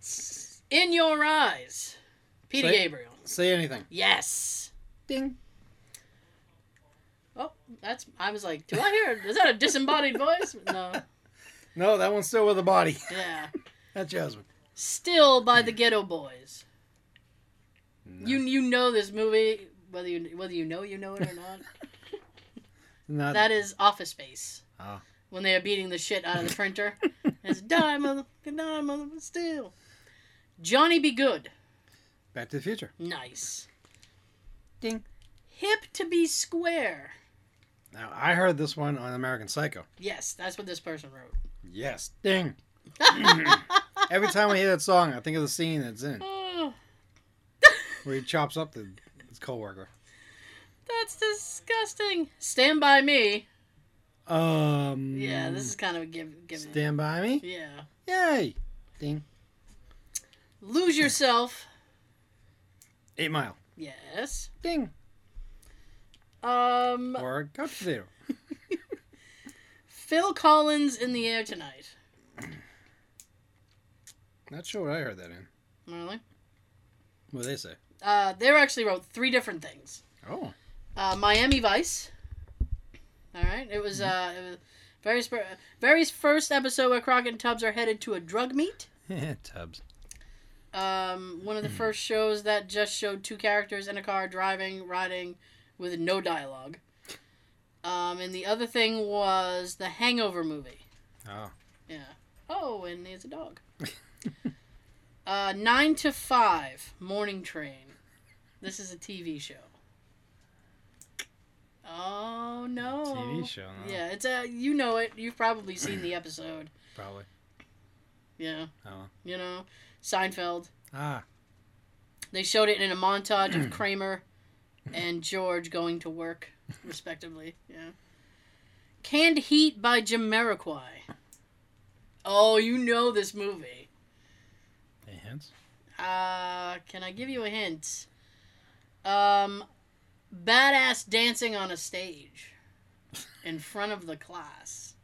In Your Eyes. Peter Gabriel. Say Anything. Yes. Ding. Oh, I was like, do I hear? Is that a disembodied voice? No. No, that one's still with the body. Yeah. That's Jasmine. Still by the Ghetto Boys. No. You know this movie whether you know it or not. That is Office Space. Oh. When they are beating the shit out of the printer. It's die, mother, still. Johnny Be Good. Back to the Future. Nice. Ding. Hip to Be Square. Now, I heard this one on American Psycho. Yes, that's what this person wrote. Yes. Ding. Every time I hear that song, I think of the scene that's in. Oh. Where he chops up his coworker. That's disgusting. Stand By Me. Yeah, this is kind of a give. Stand By Me? Yeah. Yay! Ding. Lose Yourself. 8 Mile. Yes. Ding. Or Got Zero. Phil Collins, In the Air Tonight. Not sure what I heard that in. Really? What did they say? They actually wrote 3 different things. Oh. Miami Vice. All right. It was Barry's first episode where Crockett and Tubbs are headed to a drug meet. Yeah, Tubbs. One of the first shows that just showed 2 characters in a car driving, riding, with no dialogue. And the other thing was the Hangover movie. Oh. Yeah. Oh, and there's a dog. 9 to 5, Morning Train. This is a TV show. Oh, no. TV show, no. Yeah, it's a, you know it. You've probably seen the episode. Probably. Yeah. Oh. You know, Seinfeld. Ah. They showed it in a montage of Kramer and George going to work, respectively. Yeah. Canned Heat by Jamiroquai. Oh, you know this movie. Any hints? Can I give you a hint? Badass dancing on a stage in front of the class.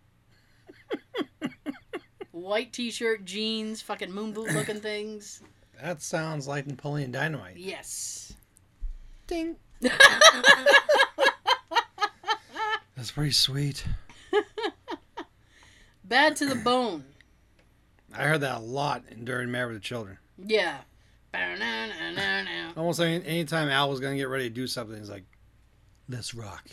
White t-shirt, jeans, fucking moon boot looking things. That sounds like Napoleon Dynamite. Yes. Ding. That's pretty sweet. Bad to the Bone. I heard that a lot during Married with the Children. Yeah. Almost any time Al was going to get ready to do something, he's like, let's rock.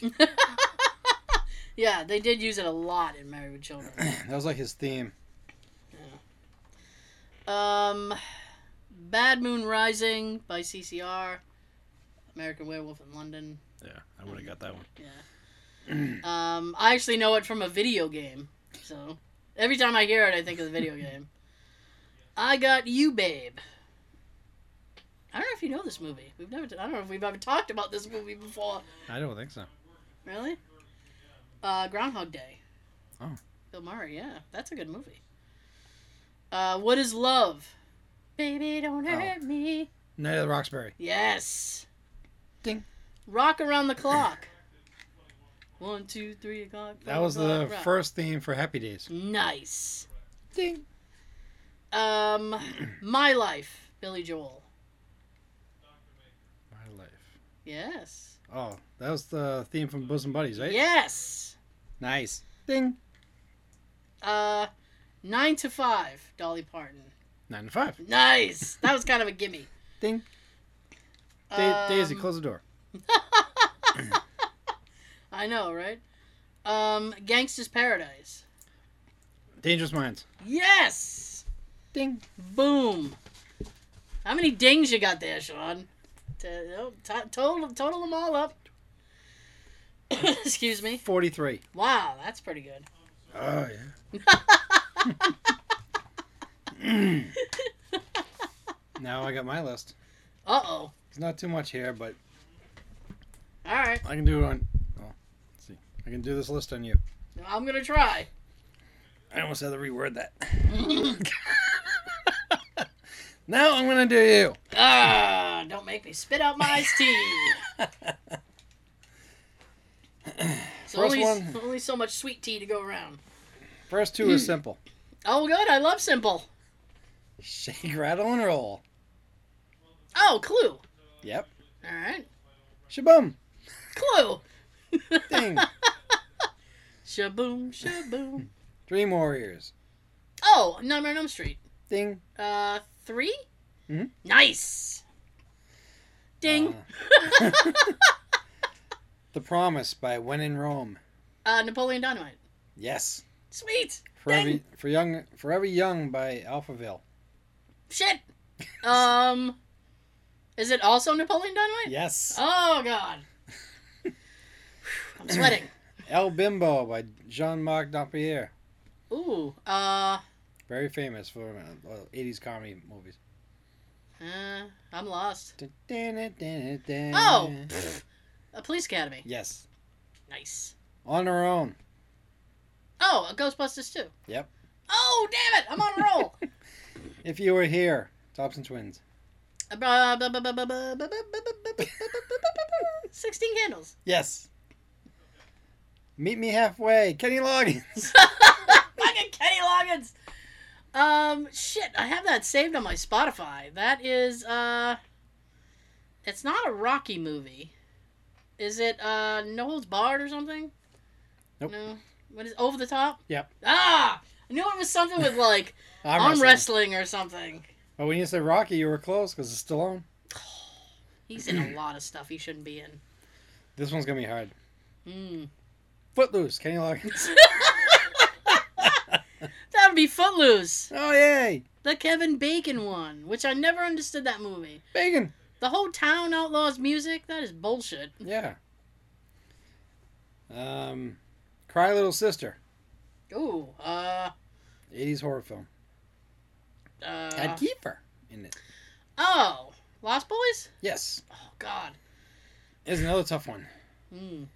Yeah, they did use it a lot in Married with Children. That was like his theme. Yeah. Bad Moon Rising by CCR. American Werewolf in London. Yeah, I would have got that one. Yeah. I actually know it from a video game. So every time I hear it, I think of the video game. I Got You, Babe. I don't know if you know this movie. I don't know if we've ever talked about this movie before. I don't think so. Really? Groundhog Day. Oh. Bill Murray, yeah. That's a good movie. What is Love? Baby, don't hurt me. Night of the Roxbury. Yes. Ding. Rock Around the Clock. 1, 2, 3 o'clock. That was the first theme for Happy Days. Nice. Ding. My Life, Billy Joel. My Life. Yes. Oh, that was the theme from Bosom Buddies, right? Yes. Nice. Ding. 9 to 5, Dolly Parton. 9 to 5. Nice. That was kind of a gimme. Ding. Daisy, close the door. I know, right? Gangsta's Paradise. Dangerous Minds. Yes! Ding. Boom. How many dings you got there, Sean? Total them all up. Excuse me. 43. Wow, that's pretty good. Oh, yeah. Now I got my list. Uh-oh. It's not too much here, but... All right. I can do it on... I can do this list on you. I'm going to try. I almost had to reword that. Now I'm going to do you. Ah, don't make me spit out my iced tea. Only so much sweet tea to go around. First 2 is simple. Oh, good. I love simple. Shake, rattle, and roll. Oh, Clue. Yep. All right. Shaboom. Clue. Ding. Shaboom, shaboom. Dream Warriors. Oh, Nightmare on Elm Street. Ding. 3? Mm-hmm. Nice. Ding. The Promise by When in Rome. Napoleon Dynamite. Yes. Sweet. Forever Young by Alphaville. Shit. Is it also Napoleon Dynamite? Yes. Oh, God. I'm sweating. El Bimbo by Jean-Marc Dampierre. Ooh. Very famous for 80s comedy movies. I'm lost. Oh! A Police Academy. Yes. Nice. On Her Own. Oh, a Ghostbusters 2. Yep. Oh, damn it! I'm on a roll! If You Were Here, Thompson twins. 16 candles. Yes. Meet me halfway. Kenny Loggins. Fucking Kenny Loggins. Shit, I have that saved on my Spotify. That is, it's not a Rocky movie. Is it, No Holds Barred or something? Nope. No. What is it? Over the Top? Yep. Ah! I knew it was something with, like, arm wrestling or something. Well, when you said Rocky, you were close, because it's Stallone. He's in a lot of stuff he shouldn't be in. This one's gonna be hard. Mm. Footloose, Kenny Loggins. That would be Footloose. Oh, yay. The Kevin Bacon one, which I never understood that movie. Bacon. The whole town outlaws music, that is bullshit. Yeah. Cry Little Sister. Ooh, 80s horror film. Had Kiefer in it. Oh, Lost Boys? Yes. Oh, God. Here's another tough one. Mm.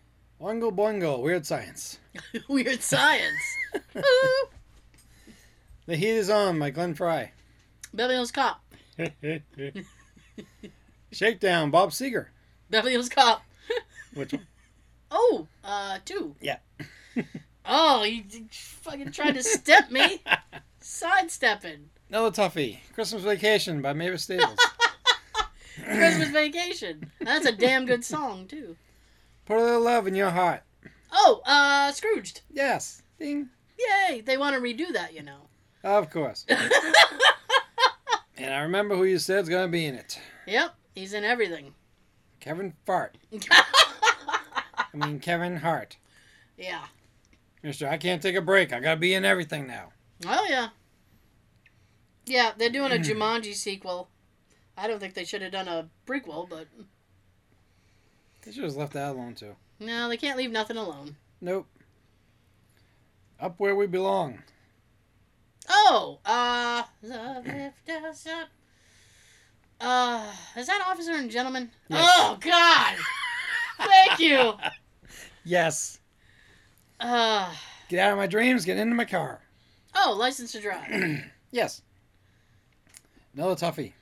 Oingo Boingo, Weird Science. Weird Science. The Heat Is On by Glenn Frey. Beverly Hills Cop. Shakedown, Bob Seger. Beverly Hills Cop. Which one? Oh, two. Yeah. Oh, you fucking tried to step me. Sidestepping. Another toughie. Christmas Vacation by Mavis Staples. Christmas Vacation. That's a damn good song, too. Put a Little Love in Your Heart. Oh, Scrooged. Yes. Ding. Yay. They want to redo that, you know. Of course. And I remember who you said's going to be in it. Yep. He's in everything. Kevin Fart. Kevin Hart. Yeah. Mister, I can't take a break. I got to be in everything now. Oh, yeah. Yeah, they're doing a Jumanji sequel. I don't think they should have done a prequel, but... They should have left that alone, too. No, they can't leave nothing alone. Nope. Up Where We Belong. Oh! Love Lift Us Up. Is that Officer and Gentleman? Yes. Oh, God! Thank you! Yes. Get out of my dreams, get into my car. Oh, License to Drive. Yes. Another toughie.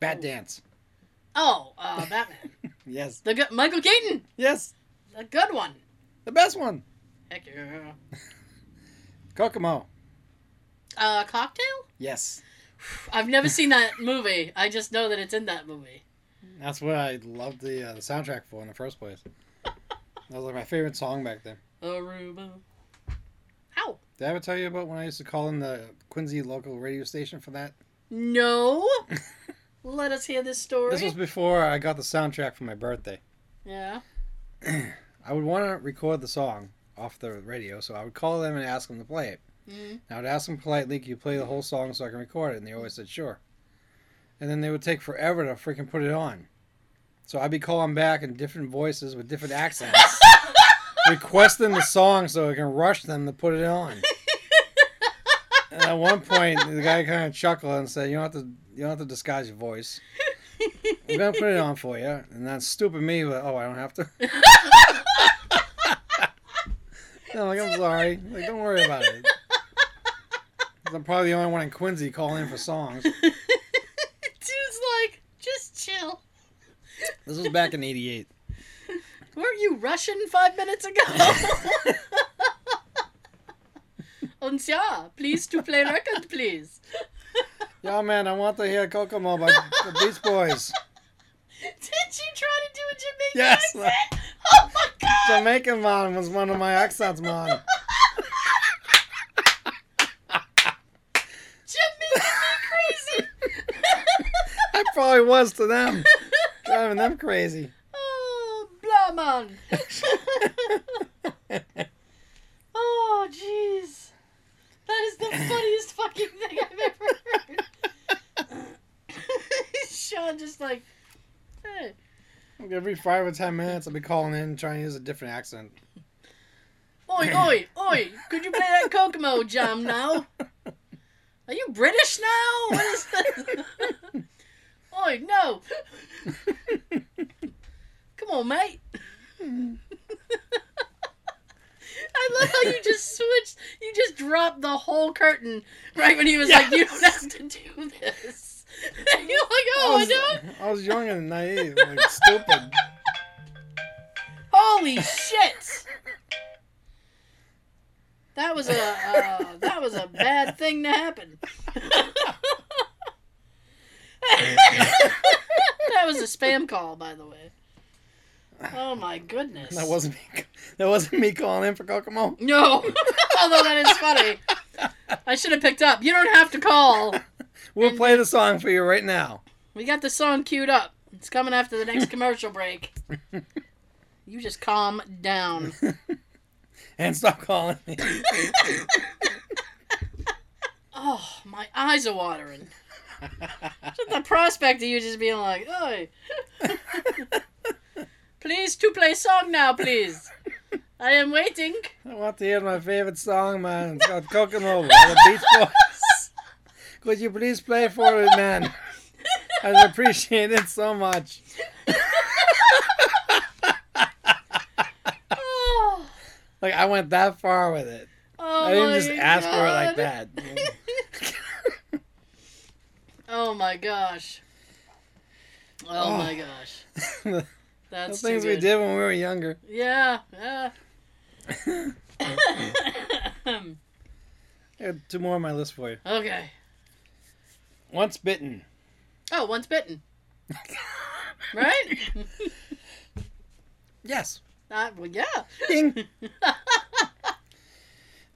Bat Dance. Oh, Batman. Yes. Michael Keaton. Yes. The good one. The best one. Heck yeah. Kokomo. Cocktail? Yes. I've never seen that movie. I just know that it's in that movie. That's what I loved the soundtrack for in the first place. That was like my favorite song back then. Aruba. Ow. Did I ever tell you about when I used to call in the Quincy local radio station for that? No. Let us hear this story. This was before I got the soundtrack for my birthday. Yeah. I would want to record the song off the radio, so I would call them and ask them to play it. Mm-hmm. And I would ask them politely, can you play the whole song so I can record it? And they always said, sure. And then they would take forever to freaking put it on. So I'd be calling back in different voices with different accents, requesting the song so I can rush them to put it on. And at one point, the guy kind of chuckled and said, You don't have to disguise your voice. We're going to put it on for you. And that's stupid me, but, I don't have to. I'm like, I'm sorry. Don't worry about it. I'm probably the only one in Quincy calling in for songs. Dude's like, just chill. This was back in 88. Weren't you Russian 5 minutes ago? Unsya, please to play record, please. Yeah, man, I want to hear Kokomo by the Beach Boys. Did you try to do a Jamaican accent? Oh, my God. Jamaican man was one of my accents, man. Jamaican me crazy. I probably was to them. Driving them crazy. Oh, blah, man. Oh, jeez. That is the funniest fucking thing I've ever heard. Sean just like, hey. Every 5 or 10 minutes, I'll be calling in trying to use a different accent. Oi, oi, oi. Could you play that Kokomo jam now? Are you British now? What is this? Oi, no. Come on, mate. I love how you just switched. You just dropped the whole curtain right when he was like, you don't have to do this. You're like, oh, I was young and naive, like stupid. Holy shit! That was a bad thing to happen. That was a spam call, by the way. Oh my goodness! That wasn't me calling in for Kokomo. No, although that is funny. I should have picked up. You don't have to call. We'll play the song for you right now. We got the song queued up. It's coming after the next commercial break. You just calm down. And stop calling me. Oh, my eyes are watering. Just the prospect of you just being like, "Oi, please to play song now, please. I am waiting. I want to hear my favorite song, man. It's called Kokomo by the Beach Boys. Could you please play for it, man? I appreciate it so much." Like, I went that far with it. Oh, I didn't just ask for it like that. Oh, my gosh. Oh, my gosh. That's the things we did when we were younger. Yeah. I have two more on my list for you. Okay. Once bitten. Oh, once bitten. Right? Yes. Well, yeah. Ding.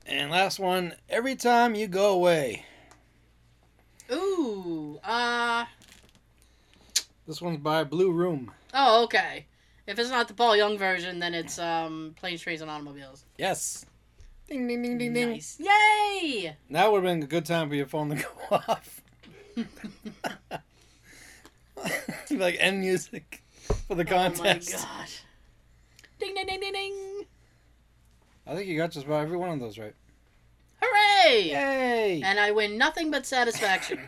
And last one, every time you go away. Ooh. This one's by Blue Room. Oh, okay. If it's not the Paul Young version, then it's Planes, Trains, and Automobiles. Yes. Ding, ding, ding, ding, ding. Nice. Yay! That would have been a good time for your phone to go off. Like end music for the contest. Oh, my gosh. Ding, ding, ding, ding, ding. I think you got just about every one of those right. Hooray! Yay! And I win nothing but satisfaction.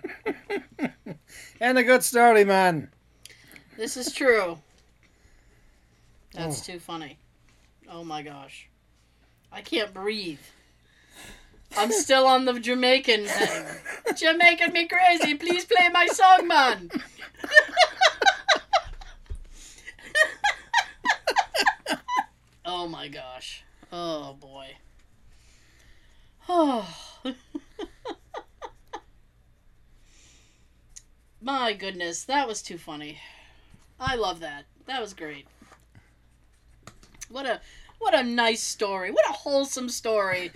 And a good story, man. This is true. That's too funny. Oh, my gosh. I can't breathe. I'm still on the Jamaican thing. Jamaican me crazy. Please play my song, man. Oh, my gosh. Oh, boy. Oh. My goodness. That was too funny. I love that. That was great. What a nice story. What a wholesome story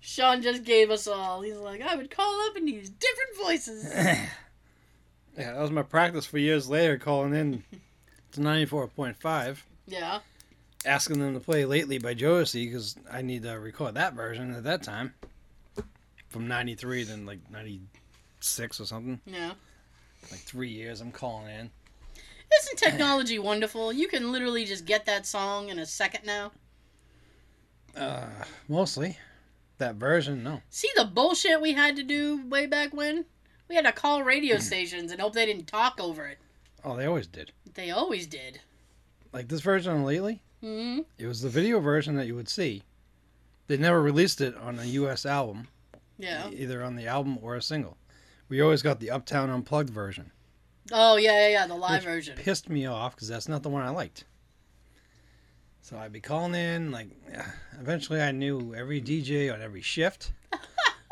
Sean just gave us all. He's like, I would call up and use different voices. Yeah, that was my practice for years later, calling in to 94.5. Yeah. Asking them to play Lately by Jodeci because I need to record that version at that time. From 93 to like 96 or something. Yeah. Like 3 years I'm calling in. Isn't technology wonderful? You can literally just get that song in a second now. Mostly. That version, no. See the bullshit we had to do way back when? We had to call radio stations and hope they didn't talk over it. Oh, they always did. They always did. Like this version of Lately? Mm-hmm. It was the video version that you would see. They never released it on a U.S. album. Yeah. Either on the album or a single. We always got the Uptown Unplugged version. Oh, yeah, the live version. Pissed me off because that's not the one I liked. So I'd be calling in, like, eventually I knew every DJ on every shift.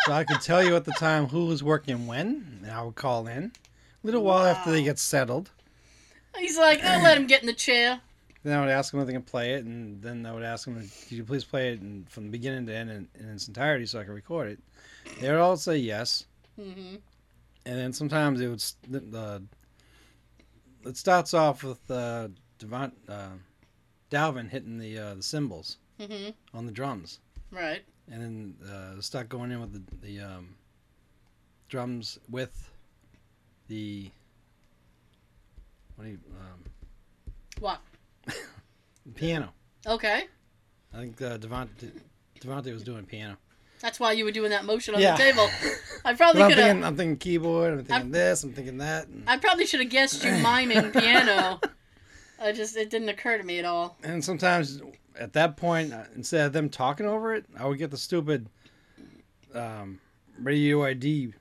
So I could tell you at the time who was working when, and I would call in. A little while after they get settled. He's like, I'll let him get in the chair. Then I would ask them if they could play it, and then I would ask them, could you please play it from the beginning to end in its entirety so I could record it? They would all say yes. Mm-hmm. And then sometimes it would... it starts off with Dalvin hitting the cymbals mm-hmm. on the drums. Right. And then start going in with the drums with the... What do you... What? Piano. Okay. I think Devante was doing piano. That's why you were doing that motion on the table. I probably could have. I'm thinking keyboard. I'm thinking that. And... I probably should have guessed you miming piano. It didn't occur to me at all. And sometimes at that point, instead of them talking over it, I would get the stupid radio ID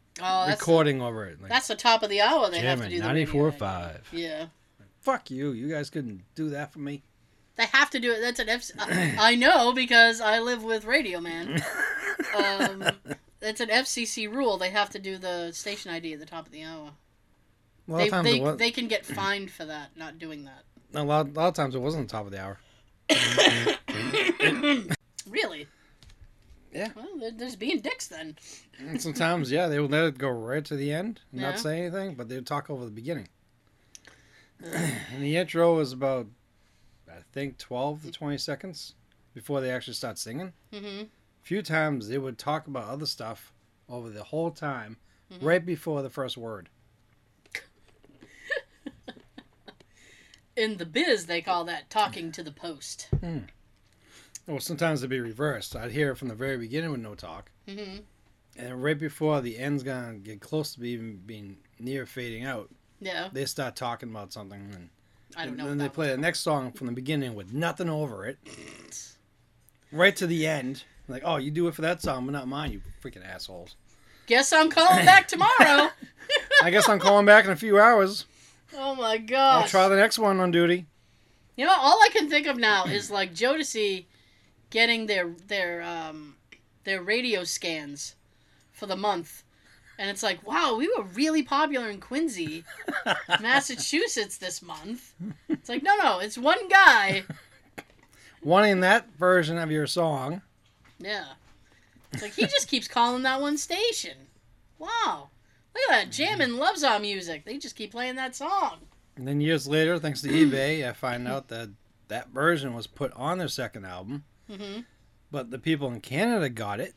recording over it. Like, that's the top of the hour. They have to do the 94.5. Yeah. Like, fuck you. You guys couldn't do that for me. They have to do it. That's an episode. I know because I live with Radio Man. That's an FCC rule. They have to do the station ID at the top of the hour. They can get fined for that, not doing that. A lot of times it wasn't the top of the hour. Really? Yeah. Well, they're just being dicks then. And sometimes, yeah, they would let it go right to the end and not say anything, but they would talk over the beginning. And the intro was about, I think, 12 to 20 seconds before they actually start singing. Mm-hmm. A few times they would talk about other stuff over the whole time, right before the first word. In the biz, they call that talking to the post. Mm. Well, sometimes it'd be reversed. I'd hear it from the very beginning with no talk. Mm-hmm. And right before the end's gonna get close to even being near fading out, they start talking about something. And I don't know. Then they play the next song from the beginning with nothing over it. Right to the end. Like, oh, you do it for that song, but not mine, you freaking assholes. Guess I'm calling back tomorrow. I guess I'm calling back in a few hours. Oh my gosh. I'll try the next one on duty. You know, all I can think of now is like Jodeci getting their radio scans for the month. And it's like, wow, we were really popular in Quincy, Massachusetts this month. It's like, no, it's one guy. Wanting that version of your song. Yeah. It's like, he just keeps calling that one station. Wow. Look at that. Jammin' loves our music. They just keep playing that song. And then years later, thanks to eBay, I find out that that version was put on their second album. Mm-hmm. But the people in Canada got it,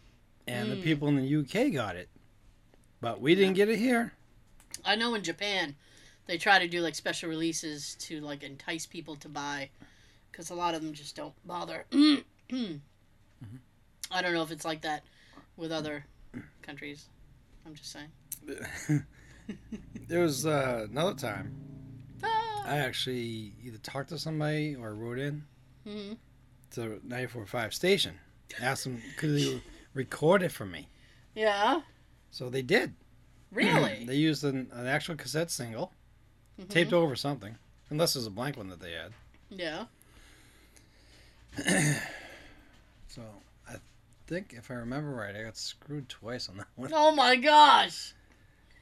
and the people in the UK got it. But we didn't get it here. I know in Japan, they try to do like special releases to like entice people to buy, because a lot of them just don't bother. Mm-hmm. I don't know if it's like that with other countries. I'm just saying. There was another time I actually either talked to somebody or wrote in to 94.5 station, asked them could they record it for me. Yeah. So they did. Really? They used an actual cassette single, taped over something, unless there's a blank one that they had. Yeah. So I think if I remember right, I got screwed twice on that one. Oh my gosh.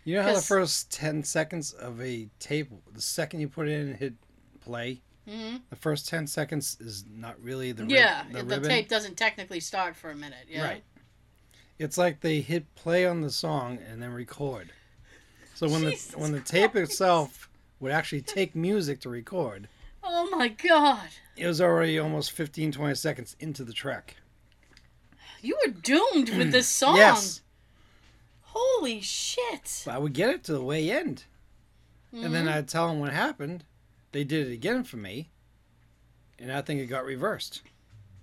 You know how the first 10 seconds of a tape, the second you put it in and hit play, the first 10 seconds is not really the ribbon? The tape doesn't technically start for a minute. Yeah? Right. It's like they hit play on the song and then record. So when the tape itself would actually take music to record. Oh, my God. It was already almost 15, 20 seconds into the track. You were doomed with this song. Yes. Holy shit. I would get it to the way end. And then I'd tell them what happened. They did it again for me. And I think it got reversed.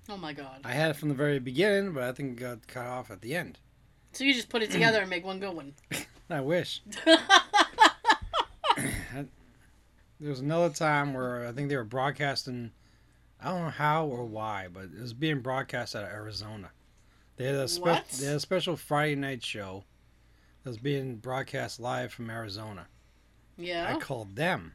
Oh my God. I had it from the very beginning, but I think it got cut off at the end. So you just put it together and make one good one. I wish. There was another time where I think they were broadcasting, I don't know how or why, but it was being broadcast out of Arizona. They had a special Friday night show. It was being broadcast live from Arizona. Yeah. I called them.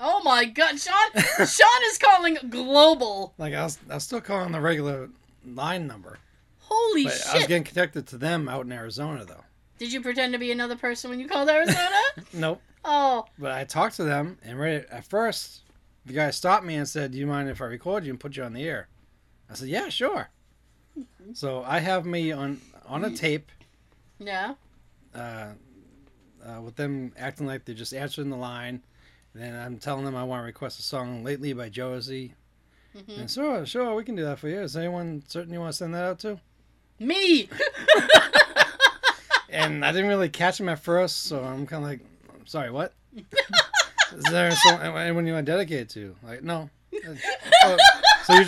Oh my God, Sean! Sean is calling global. Like I was still calling the regular line number. Holy shit! I was getting connected to them out in Arizona, though. Did you pretend to be another person when you called Arizona? Nope. Oh. But I talked to them, and right at first, the guy stopped me and said, "Do you mind if I record you and put you on the air?" I said, "Yeah, sure." So I have me on a tape. Yeah. With them acting like they're just answering the line, and then I'm telling them I want to request a song lately by Jodeci. And sure, we can do that for you. Is anyone certain you want to send that out to? Me! And I didn't really catch him at first, so I'm kind of like, I'm sorry, what? Is there anyone you want to dedicate it to? Like, no. So you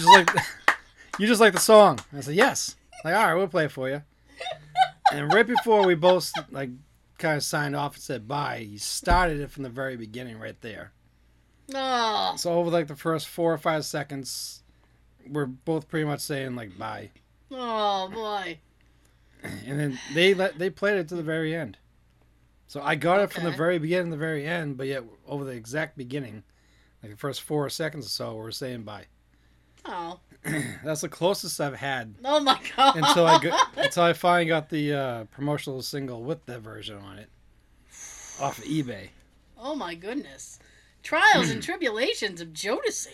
just like the song. I said, yes. Like, all right, we'll play it for you. And right before we both like kind of signed off and said bye, he started it from the very beginning right there. Oh. So over like the first 4 or 5 seconds, we're both pretty much saying like bye. Oh boy. And then they played it to the very end. So I got it from the very beginning to the very end, but yet over the exact beginning, like the first 4 seconds or so, we're saying bye. Oh. That's the closest I've had. Oh my god. Until I finally got the promotional single with that version on it off of eBay. Oh my goodness. Trials and tribulations of Jodeci.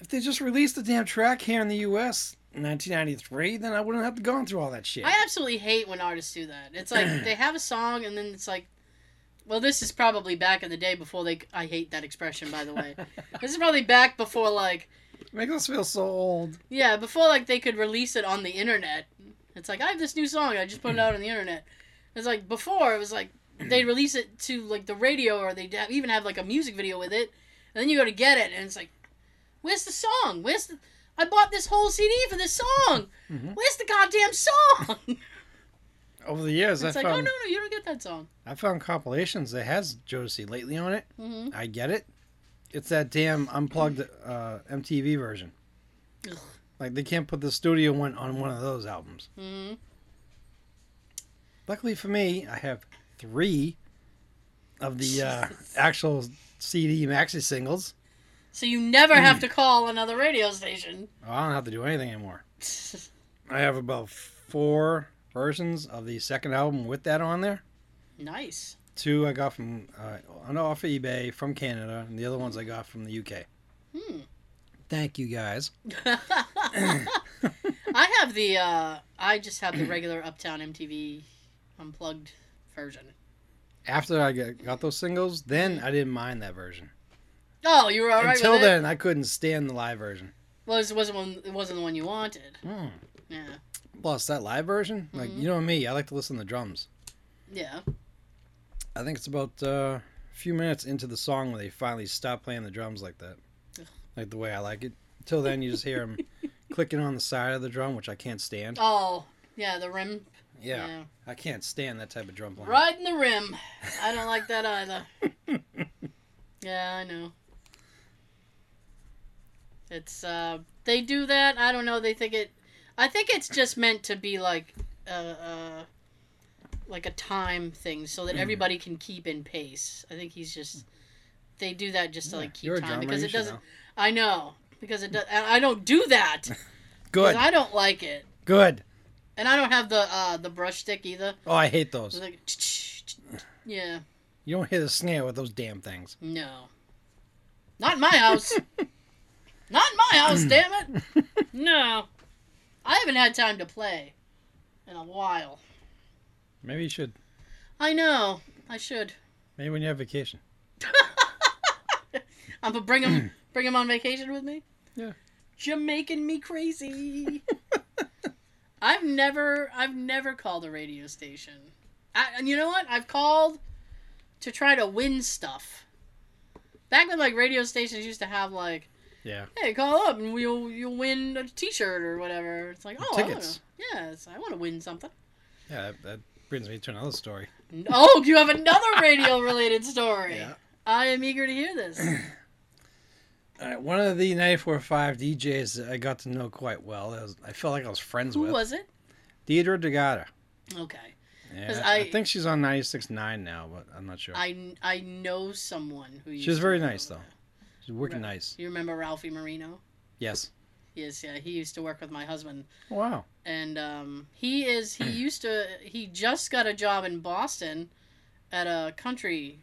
If they just released the damn track here in the U.S. in 1993, then I wouldn't have to go through all that shit. I absolutely hate when artists do that. It's like they have a song and then it's like, well, this is probably back in the day before they... I hate that expression, by the way. This is probably back before like... Make us feel so old. Yeah, before like they could release it on the internet. It's like, I have this new song, I just put it out on the internet. It's like, before, it was like, they'd release it to like the radio or they'd even have like a music video with it. And then you go to get it and it's like, where's the song? I bought this whole CD for this song. Mm-hmm. Where's the goddamn song? Over the years, I found... It's like, oh, no, you don't get that song. I found compilations that has Jodeci lately on it. Mm-hmm. I get it. It's that damn unplugged MTV version. Ugh. Like, they can't put the studio one on one of those albums. Mm-hmm. Luckily for me, I have 3 of the actual CD maxi singles. So you never have to call another radio station. Well, I don't have to do anything anymore. I have about 4 versions of the second album with that on there. Nice. 2 I got from off of eBay from Canada, and the other ones I got from the UK. Hmm. Thank you guys. I have the I just have the regular Uptown MTV unplugged version. After I got those singles, then I didn't mind that version. Oh, you were all right. Until with then, it? I couldn't stand the live version. Well, it wasn't the one you wanted. Mm. Yeah. Plus, that live version, like, you know me, I like to listen to the drums. Yeah. I think it's about a few minutes into the song when they finally stop playing the drums like that. Ugh. Like the way I like it. Until then, you just hear them clicking on the side of the drum, which I can't stand. Oh, yeah, the rim. Yeah. I can't stand that type of drum line. Right in the rim. I don't like that either. Yeah, I know. It's, they do that, I don't know, I think it's just meant to be like a time thing, so that everybody can keep in pace. I think they do that just to keep time, because it doesn't, I know, because it does, and I don't do that. Good. I don't like it. Good. And I don't have the brush stick either. Oh, I hate those. Like, yeah. You don't hear the snare with those damn things. No. Not in my house. Not in my house, damn it! No. I haven't had time to play in a while. Maybe you should. I know. I should. Maybe when you have vacation. I'm going to bring him on vacation with me? Yeah. You're making me crazy. I've never called a radio station. And you know what? I've called to try to win stuff. Back when, like, radio stations used to have, like, yeah. Hey, call up and you'll win a T-shirt or whatever. It's like, oh, tickets. I want to win something. Yeah, that brings me to another story. Oh, you have another radio-related story. Yeah. I am eager to hear this. All right, one of the 94.5 DJs that I got to know quite well, I felt like I was friends with. Who was it? Deidre Degada. Okay. Yeah, I think she's on 96.9 now, but I'm not sure. I know someone who... She's very nice, though. She's working nice. You remember Ralphie Marino? Yes. Yes, yeah. He used to work with my husband. Wow. And he just got a job in Boston at a country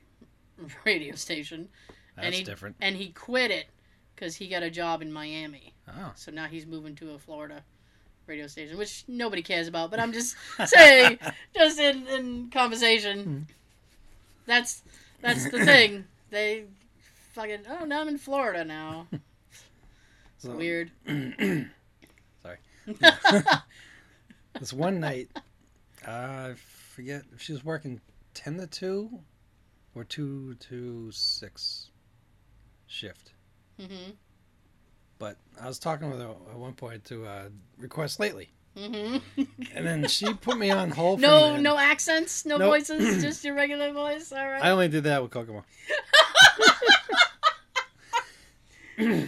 radio station. That's different. And he quit it because he got a job in Miami. Oh. So now he's moving to a Florida radio station, which nobody cares about, but I'm just saying, just in conversation, that's the thing. They... Fucking, oh, now I'm in Florida now. It's weird. Sorry. This one night, I forget if she was working 10 to 2 or 2 to 6 shift. Mm-hmm. But I was talking with her at one point to request lately. Mm-hmm. And then she put me on hold for a minute. No accents, no voices, just your regular voice. All right. I only did that with Kokomo.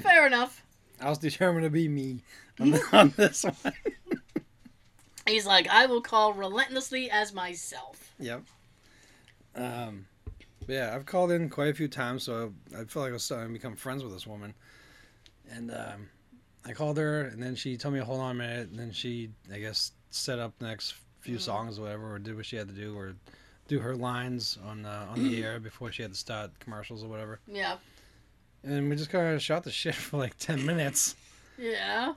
Fair enough. I was determined to be me on this one. He's like, I will call relentlessly as myself. Yep. Yeah, I've called in quite a few times, so I feel like I was starting to become friends with this woman. And I called her, and then she told me, hold on a minute, and then she, I guess, set up the next few songs or whatever, or did what she had to do, or do her lines on the air before she had to start commercials or whatever. Yeah. And we just kind of shot the shit for like 10 minutes. Yeah.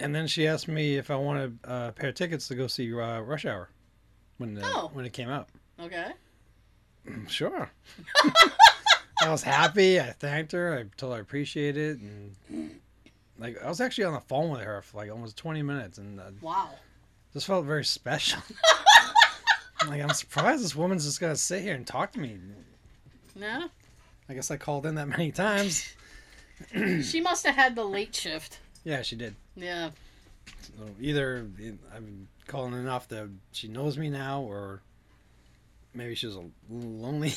And then she asked me if I wanted a pair of tickets to go see Rush Hour when it came out. Okay. Sure. I was happy. I thanked her. I told her I appreciate it, and like I was actually on the phone with her for like almost 20 minutes, and wow, this felt very special. Like I'm surprised this woman's just gonna sit here and talk to me. No. I guess I called in that many times. She must have had the late shift. Yeah, she did. Yeah. So either I'm calling enough that she knows me now, or maybe she was a little lonely.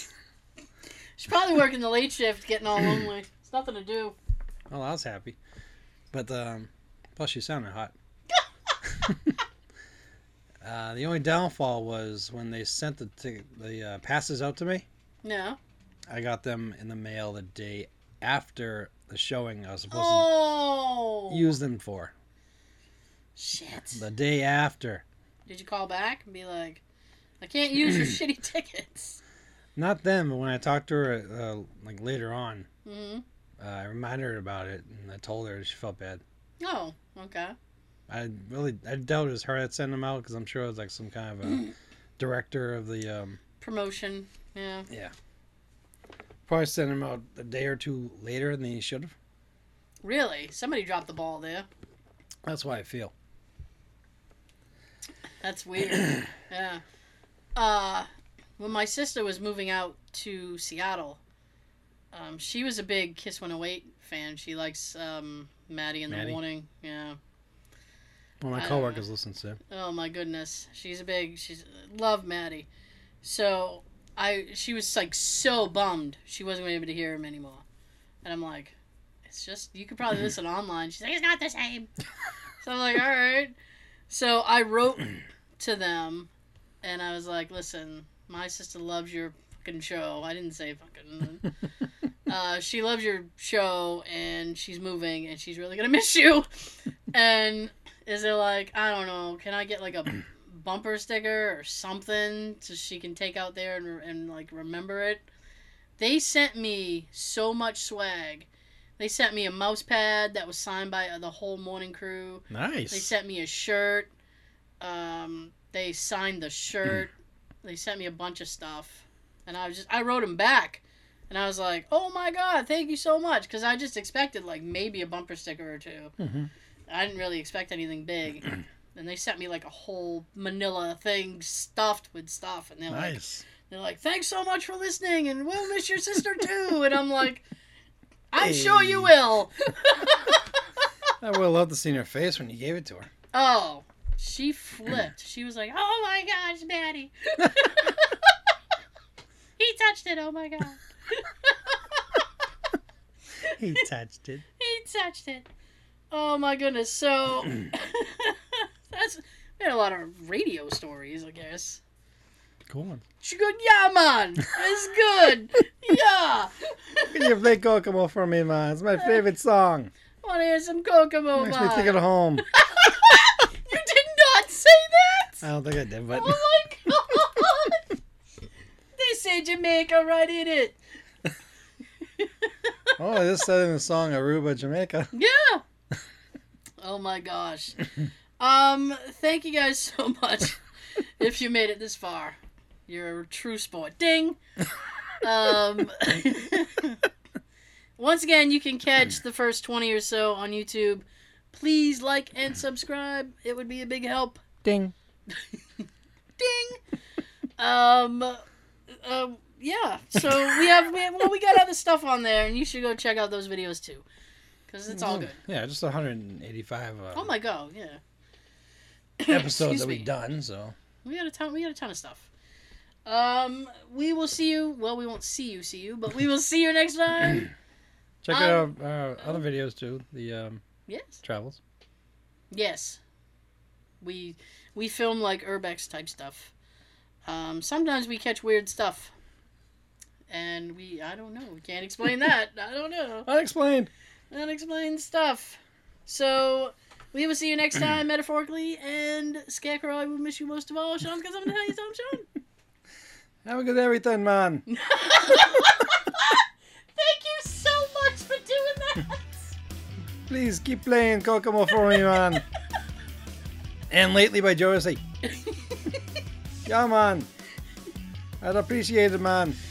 She's probably working the late shift, getting all lonely. It's nothing to do. Well, I was happy. But, plus she sounded hot. The only downfall was when they sent the passes out to me. No. I got them in the mail the day after the showing I was supposed to use them for. Shit. The day after. Did you call back and be like, I can't use your shitty tickets? Not then, but when I talked to her like later on, I reminded her about it, and I told her she felt bad. Oh, okay. I doubt it was her that sent them out, because I'm sure it was like some kind of a director of the promotion. Yeah. Yeah. Probably sent them out a day or two later than he should have. Really? Somebody dropped the ball there. That's why I feel. That's weird. Yeah. When my sister was moving out to Seattle, she was a big Kiss 108 fan. She likes Maddie in the Morning. Yeah. Well, my coworkers listen to. Oh my goodness, she's love Maddie. So she was like so bummed she wasn't going to be able to hear him anymore, and I'm like, it's just you could probably listen online. She's like, it's not the same. So I'm like, all right. So I wrote to them, and I was like, listen. My sister loves your fucking show. I didn't say fucking. She loves your show, and she's moving, and she's really going to miss you. And is it like, I don't know, can I get like a bumper sticker or something so she can take out there and like remember it? They sent me so much swag. They sent me a mouse pad that was signed by the whole morning crew. Nice. They sent me a shirt. They signed the shirt. They sent me a bunch of stuff, and I wrote them back, and I was like, oh my God, thank you so much, because I just expected like maybe a bumper sticker or two. I didn't really expect anything big, and they sent me like a whole manila thing stuffed with stuff, and they're like thanks so much for listening, and we'll miss your sister too. And I'm like, I'm sure you will. I would love to see her face when you gave it to her. Oh, she flipped. She was like, oh my gosh, Maddie. He touched it. Oh my God. He touched it. He touched it. Oh my goodness. So, we had a lot of radio stories, I guess. Cool one. She goes, yeah, man. It's good. Yeah. Can you play Kokomo for me, man? It's my favorite song. I want to hear some Kokomo, man. Makes me take it home. I don't think I did, but... Oh, my God! They say Jamaica right in it. Oh, I just said in the song Aruba, Jamaica. Yeah! Oh, my gosh. Thank you guys so much. If you made it this far, you're a true sport. Ding! Once again, you can catch the first 20 or so on YouTube. Please like and subscribe. It would be a big help. Ding. Ding. Yeah. So we got other stuff on there, and you should go check out those videos too, because it's all good. Yeah, just 185. Oh my God! Yeah. Episodes that we've done. So we got a ton. We got a ton of stuff. We will see you. Well, we won't see you, but we will see you next time. Check out our other videos too. The yes travels. Yes. We film like urbex type stuff. Sometimes we catch weird stuff. and I don't know. We can't explain that. I don't know. Unexplained. Unexplained stuff. So we will see you next time, metaphorically, and Scarecrow, I will miss you most of all. Sean's got something to tell you, Sean. Have a good everything, man. Thank you so much for doing that. Please keep playing Kokomo for me, man. And Lately by Jodeci. Yeah, man. I'd appreciate it, man.